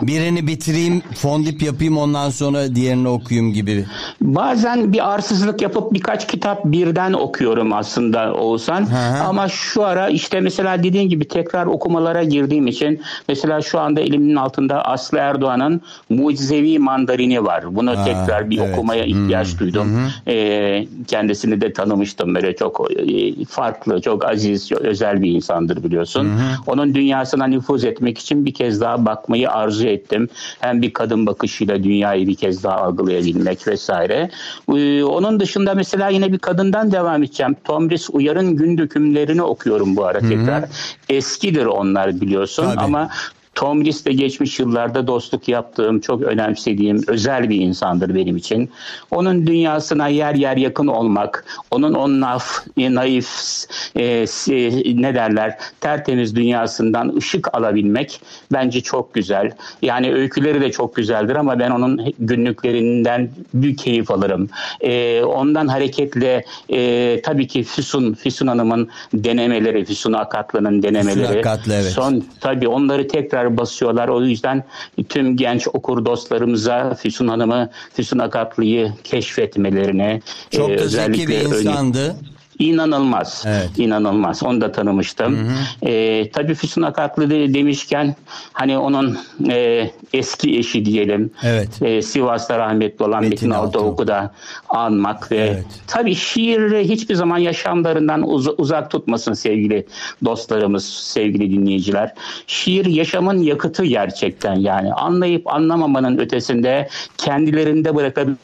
birini bitireyim, fondip yapayım, ondan sonra diğerini okuyayım gibi? Bazen bir arsızlık yapıp birkaç kitap birden okuyorum aslında Oğuzhan. Hı-hı. Ama şu ara işte mesela dediğin gibi tekrar okumalara girdiğim için mesela şu anda elimin altında Aslı Erdoğan'ın Mucizevi Mandarini var. Bunu Aa, tekrar bir evet. okumaya ihtiyaç Hı-hı. duydum. E, kendisini de tanımıştım, böyle çok e, farklı, çok aziz, özel bir insandır biliyorsun. Hı-hı. Onun dünyasına nüfuz etmek için bir kez daha bakmayı arzu ettim. Hem bir kadın bakışıyla dünyayı bir kez daha algılayabilmek vesaire. Onun dışında mesela yine bir kadından devam edeceğim. Tomris Uyar'ın Gün Dökümlerini okuyorum bu ara tekrar. Hı-hı. Eskidir onlar biliyorsun. Tabii. Ama Tomris'le geçmiş yıllarda dostluk yaptığım, çok önemsediğim özel bir insandır benim için. Onun dünyasına yer yer yakın olmak, onun on naf, naif, e, ne derler, tertemiz dünyasından ışık alabilmek bence çok güzel. Yani öyküleri de çok güzeldir ama ben onun günlüklerinden büyük keyif alırım. E, ondan hareketle e, tabii ki Füsun, Füsun Hanım'ın denemeleri, Füsun Akatlı'nın denemeleri. Füsun Akatlı, evet. Son, tabii onları tekrar basıyorlar. O yüzden tüm genç okur dostlarımıza Füsun Hanım'ı, Füsun Akatlı'yı keşfetmelerini, çok e, da zeki bir insandı. İnanılmaz. Evet. İnanılmaz. Onu da tanımıştım. E, tabii Füsun Akatlı demişken hani onun e, eski eşi diyelim. Evet. E, Sivas'ta rahmetli olan Metin Akpınar'ı da anmak ve evet. tabii şiiri hiçbir zaman yaşamlarından uz- uzak tutmasın sevgili dostlarımız, sevgili dinleyiciler. Şiir yaşamın yakıtı gerçekten, yani anlayıp anlamamanın ötesinde kendilerinde bırakabilir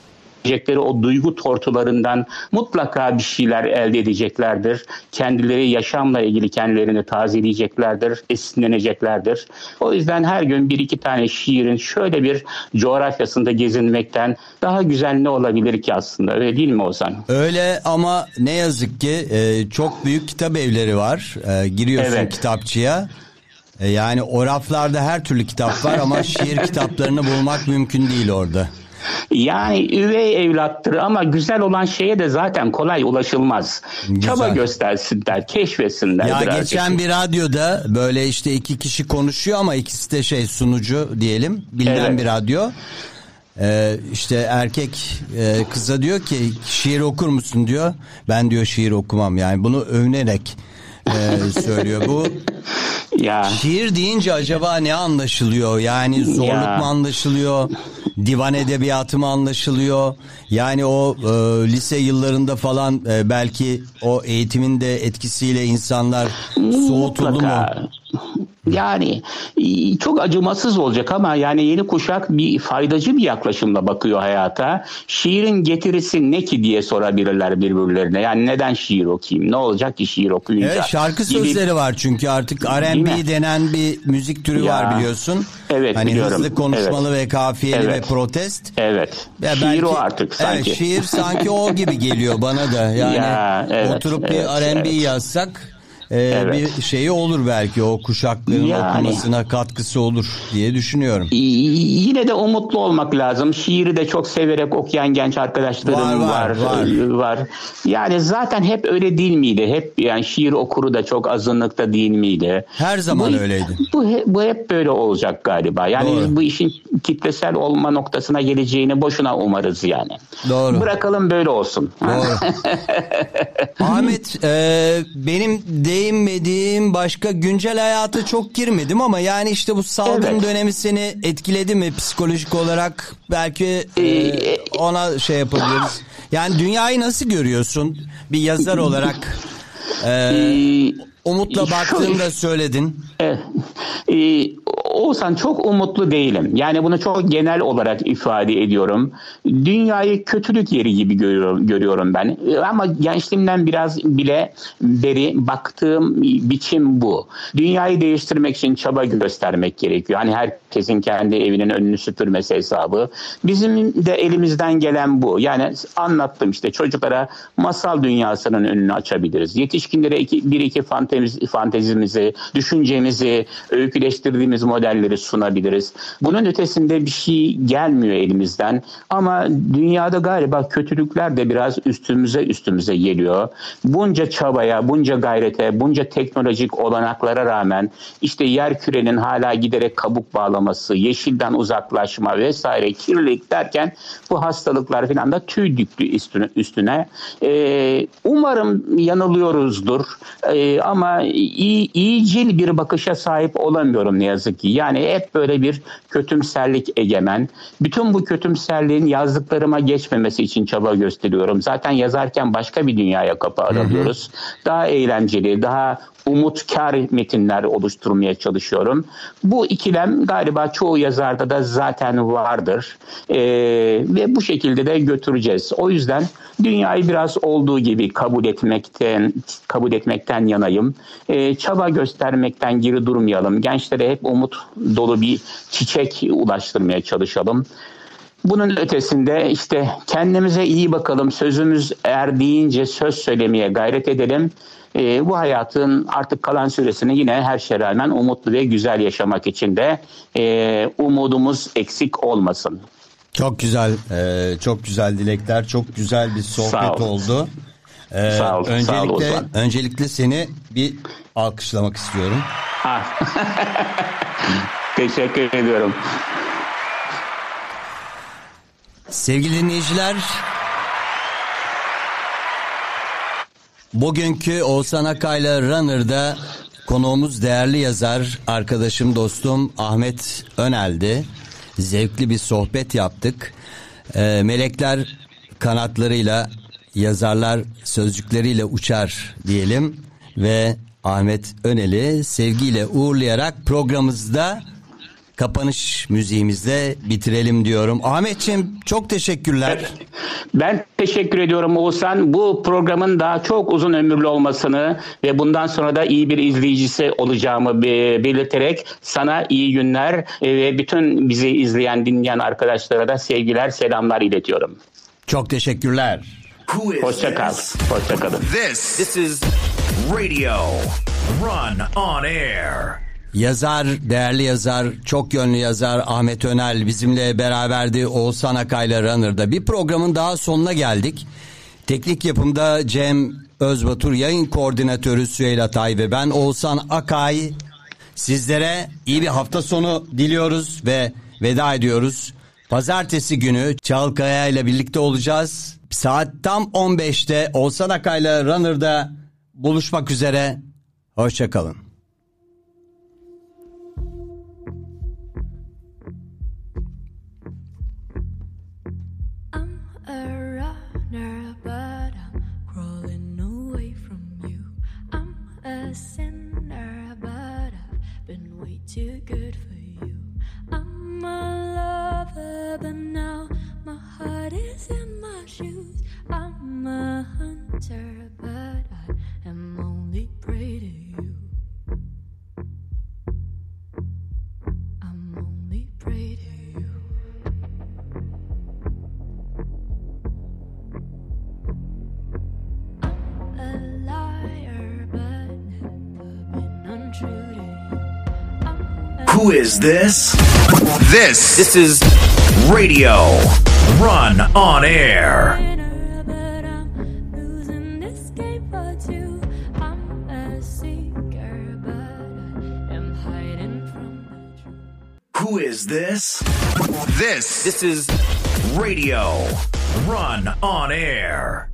o duygu tortularından mutlaka bir şeyler elde edeceklerdir. Kendileri yaşamla ilgili kendilerini tazeleyeceklerdir, esinleneceklerdir. O yüzden her gün bir iki tane şiirin şöyle bir coğrafyasında gezinmekten daha güzel ne olabilir ki aslında, öyle değil mi Ozan? Öyle ama ne yazık ki çok büyük kitap evleri var. Giriyorsun evet. kitapçıya. Yani o raflarda her türlü kitap var ama şiir kitaplarını bulmak mümkün değil orada. Yani üvey evlattır ama güzel olan şeye de zaten kolay ulaşılmaz. Güzel. Çaba göstersinler, keşfetsinler. Ya geçen herkesi. Bir radyoda böyle işte iki kişi konuşuyor ama ikisi de şey sunucu diyelim, bilinen evet. bir radyo. Ee, işte erkek e, kıza diyor ki şiir okur musun diyor. Ben diyor şiir okumam, yani bunu övünerek e, söylüyor bu. Ya. Şiir deyince acaba ne anlaşılıyor? Yani zorluk ya. Mu anlaşılıyor? Divan edebiyatı mı anlaşılıyor? Yani o e, lise yıllarında falan e, belki o eğitimin de etkisiyle insanlar soğutuldu Mutlaka. mu? Yani çok acımasız olacak ama yani yeni kuşak bir faydacı bir yaklaşımla bakıyor hayata. Şiirin getirisi ne ki diye sorabilirler birbirlerine. Yani neden şiir okuyayım? Ne olacak ki şiir okuyunca? Evet, şarkı sözleri gibi... var çünkü artık R and B denen bir müzik türü ya, var biliyorsun. Evet, hani biliyorum. Hızlı konuşmalı evet. ve kafiyeli evet. ve protest. Evet. Ya şiir belki, o artık sanki. Evet, şiir sanki o gibi geliyor bana da. Yani ya, evet, oturup evet, bir R and B evet. yazsak. e, evet. bir şeyi olur belki, o kuşakların yani, okumasına katkısı olur diye düşünüyorum. Yine de umutlu olmak lazım. Şiiri de çok severek okuyan genç arkadaşlarım var. Var, var. var. Yani zaten hep öyle değil miydi? Hep yani şiir okuru da çok azınlıkta değil miydi? Her zaman bu, öyleydi. Bu, bu hep böyle olacak galiba. Yani Doğru. bu işin kitlesel olma noktasına geleceğini boşuna umarız yani. Doğru. Bırakalım böyle olsun. Doğru. Ahmet, e, benim değinmediğim başka, güncel hayata çok girmedim ama yani işte bu salgın evet. dönemi seni etkiledi mi psikolojik olarak? Belki e, ona şey yapabiliriz. Yani dünyayı nasıl görüyorsun bir yazar olarak? Ee, umutla baktığında söyledin. Evet. Ee, Oğuzhan, çok umutlu değilim. Yani bunu çok genel olarak ifade ediyorum. Dünyayı kötülük yeri gibi görüyorum, görüyorum ben. Ama gençliğimden biraz bile beri baktığım biçim bu. Dünyayı değiştirmek için çaba göstermek gerekiyor. Hani herkesin kendi evinin önünü süpürmesi hesabı. Bizim de elimizden gelen bu. Yani anlattım işte, çocuklara masal dünyasının önünü açabiliriz. Yetişkinlere iki, bir iki fantezi, fantezimizi, düşüncemizi, öyküleştirdiğimiz modelleri sunabiliriz. Bunun ötesinde bir şey gelmiyor elimizden. Ama dünyada galiba kötülükler de biraz üstümüze üstümüze geliyor. Bunca çabaya, bunca gayrete, bunca teknolojik olanaklara rağmen işte yer kürenin hala giderek kabuk bağlaması, yeşilden uzaklaşma vesaire, kirlilik derken bu hastalıklar filan da tüy düktü üstüne. üstüne. Ee, umarım yanılıyoruzdur. Ee, ama iyi, iyicil bir bakışa sahip olamıyorum ne yazık ki. Yani hep böyle bir kötümserlik egemen. Bütün bu kötümserliğin yazdıklarıma geçmemesi için çaba gösteriyorum. Zaten yazarken başka bir dünyaya kapı aralıyoruz. Daha eğlenceli, daha umutkar metinler oluşturmaya çalışıyorum. Bu ikilem galiba çoğu yazarda da zaten vardır. Ee, ve bu şekilde de götüreceğiz. O yüzden dünyayı biraz olduğu gibi kabul etmekten kabul etmekten yanayım. Ee, çaba göstermekten geri durmayalım. Gençlere hep umut dolu bir çiçek ulaştırmaya çalışalım. Bunun ötesinde işte kendimize iyi bakalım, sözümüz erdiğince söz söylemeye gayret edelim. E, bu hayatın artık kalan süresini yine her şeye rağmen umutlu ve güzel yaşamak için de e, umudumuz eksik olmasın. Çok güzel, e, çok güzel dilekler, çok güzel bir sohbet oldu. Ee, sağ ol, öncelikle, sağ ol öncelikle seni bir alkışlamak istiyorum. Teşekkür ediyorum. Sevgili dinleyiciler, bugünkü Oğuzhan Akayla Runner'da konuğumuz değerli yazar, arkadaşım, dostum Ahmet Önel'di. Zevkli bir sohbet yaptık. Ee, melekler kanatlarıyla, yazarlar sözcükleriyle uçar diyelim ve Ahmet Önel'i sevgiyle uğurlayarak programımızda kapanış müziğimizle bitirelim diyorum. Ahmetciğim, çok teşekkürler. Ben teşekkür ediyorum Oğuzhan. Bu programın daha çok uzun ömürlü olmasını ve bundan sonra da iyi bir izleyicisi olacağımı belirterek sana iyi günler ve bütün bizi izleyen, dinleyen arkadaşlara da sevgiler, selamlar iletiyorum. Çok teşekkürler. Hoşça kal. Hoşça kalın. This, this is Radio Run on Air. Yazar, değerli yazar, çok yönlü yazar Ahmet Önel bizimle beraberdi Oğuzhan Akay'la Runner'da. Bir programın daha sonuna geldik. Teknik yapımda Cem Özbatur, yayın koordinatörü Süheyla Tay ve ben Oğuzhan Akay. Sizlere iyi bir hafta sonu diliyoruz ve veda ediyoruz. Pazartesi günü Çalkaya ile birlikte olacağız. Saat tam on beşte Oğuzhan Akay'la Runner'da buluşmak üzere. Hoşça kalın. A sinner, but I've been way too good for you. I'm a lover, but now my heart is in my shoes. I'm a hunter, but I am only prey to you. Who is this? This. This is Radio Run on Air. Who is this? This. This is Radio Run on Air.